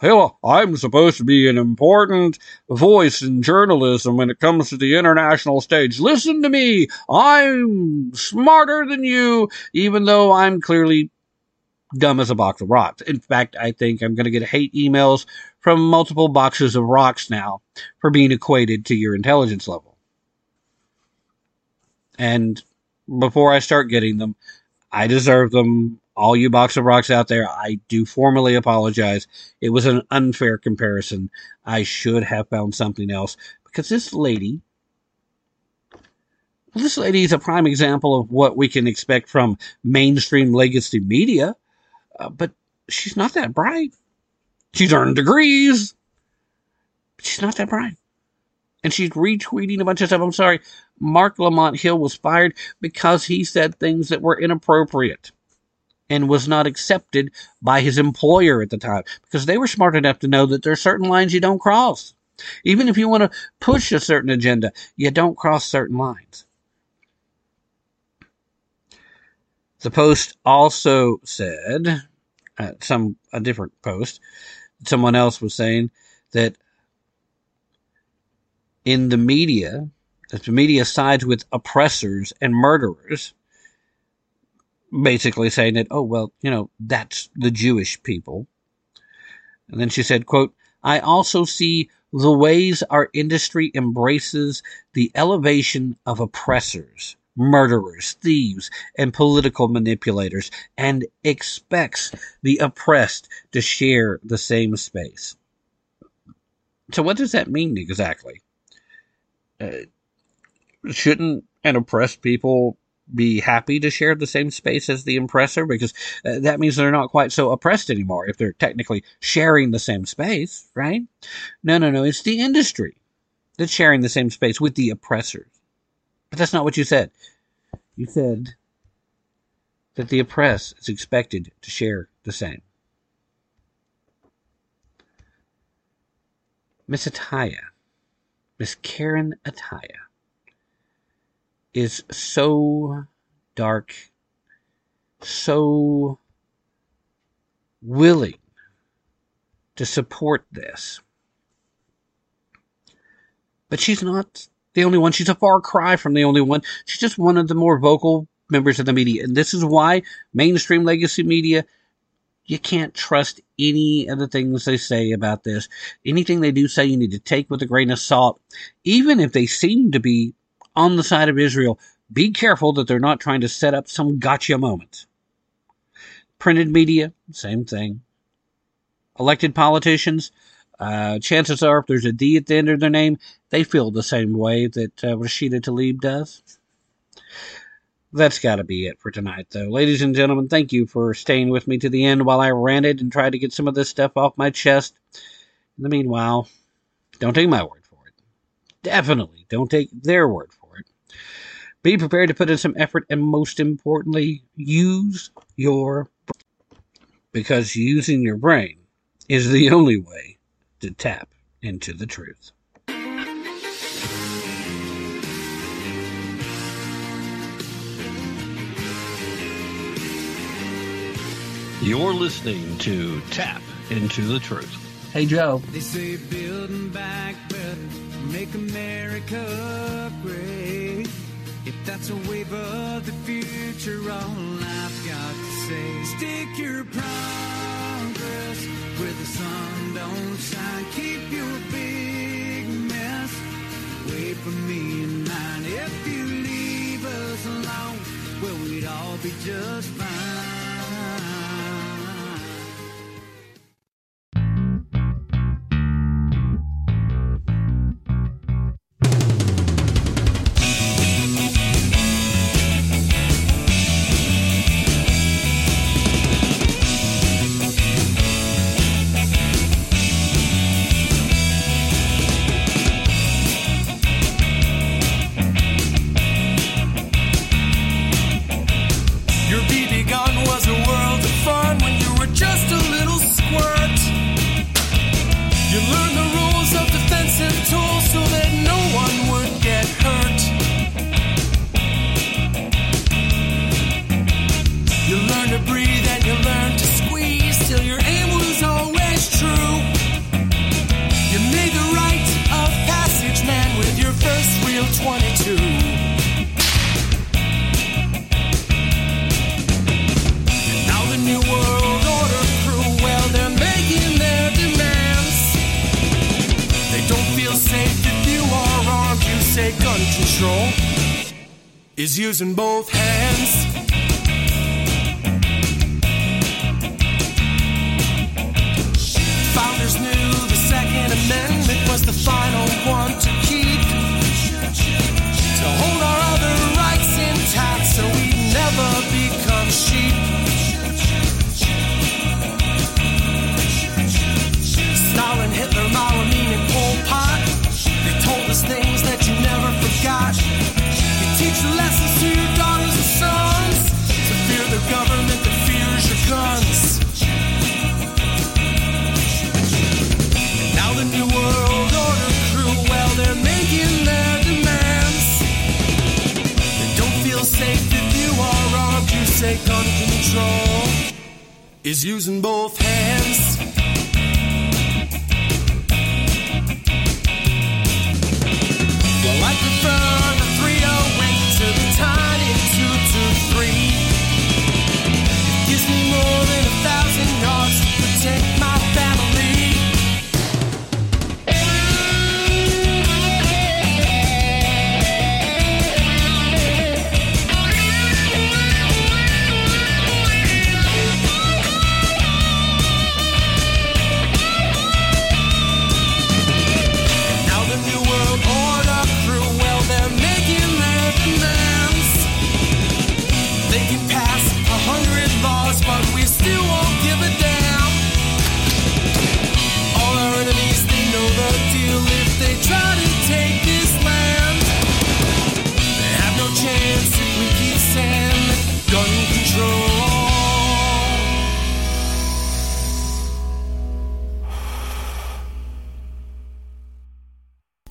hell, I'm supposed to be an important voice in journalism when it comes to the international stage. Listen to me. I'm smarter than you, even though I'm clearly dumb as a box of rocks. In fact, I think I'm going to get hate emails from multiple boxes of rocks now for being equated to your intelligence level. And before I start getting them, I deserve them. All you box of rocks out there, I do formally apologize. It was an unfair comparison. I should have found something else. Because this lady is a prime example of what we can expect from mainstream legacy media. But she's not that bright. She's earned degrees. But she's not that bright. And she's retweeting a bunch of stuff. I'm sorry. Mark Lamont Hill was fired because he said things that were inappropriate and was not accepted by his employer at the time, because they were smart enough to know that there are certain lines you don't cross. Even if you want to push a certain agenda, you don't cross certain lines. The Post also said, a different post, someone else was saying that in the media, if the media sides with oppressors and murderers, basically saying that, oh, well, you know, that's the Jewish people. And then she said, quote, I also see the ways our industry embraces the elevation of oppressors, murderers, thieves, and political manipulators, and expects the oppressed to share the same space. So what does that mean exactly? Shouldn't an oppressed people be happy to share the same space as the oppressor? Because that means they're not quite so oppressed anymore if they're technically sharing the same space, right? No. It's the industry that's sharing the same space with the oppressors. But that's not what you said. You said that the oppressed is expected to share the same. Miss Karen Attiah is so dark, so willing to support this. But she's not the only one. She's a far cry from the only one. She's just one of the more vocal members of the media. And this is why mainstream legacy media, you can't trust any of the things they say about this. Anything they do say, you need to take with a grain of salt. Even if they seem to be on the side of Israel, be careful that they're not trying to set up some gotcha moment. Printed media, same thing. Elected politicians, chances are if there's a D at the end of their name, they feel the same way that Rashida Tlaib does. That's got to be it for tonight, though. Ladies and gentlemen, thank you for staying with me to the end while I ranted and tried to get some of this stuff off my chest. In the meanwhile, don't take my word for it. Definitely don't take their word for it. Be prepared to put in some effort, and most importantly, use your brain. Because using your brain is the only way to tap into the truth. You're listening to Tap Into the Truth. Hey, Joe. They say building back better, make America great. If that's a wave of the future, all I've got to say is take your progress where the sun don't shine. Keep your big mess away from me and mine. If you leave us alone, well, we'd all be just fine. You learn to breathe and you learn to squeeze till your aim was always true. still 22. And now the new world order crew, well, they're making their demands. They don't feel safe if you are armed. You say gun control is using both hands. Amendment was the final one to keep, to hold our other rights intact so we never become sheep. Stalin, Hitler, Mao, Amin, and Pol Pot, they told us things that you never forgot. You teach the lessons to your daughters and sons, to fear the government that fears your guns. The new world order crew, well, they're making their demands. They don't feel safe if you are armed. You say gun control is using both hands. Well, I prefer the 308 to the tiny 223. It gives me more than 1,000 yards to protect my family.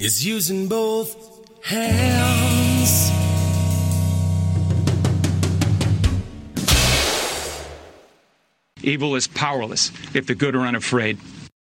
Is using both hands. Evil is powerless if the good are unafraid.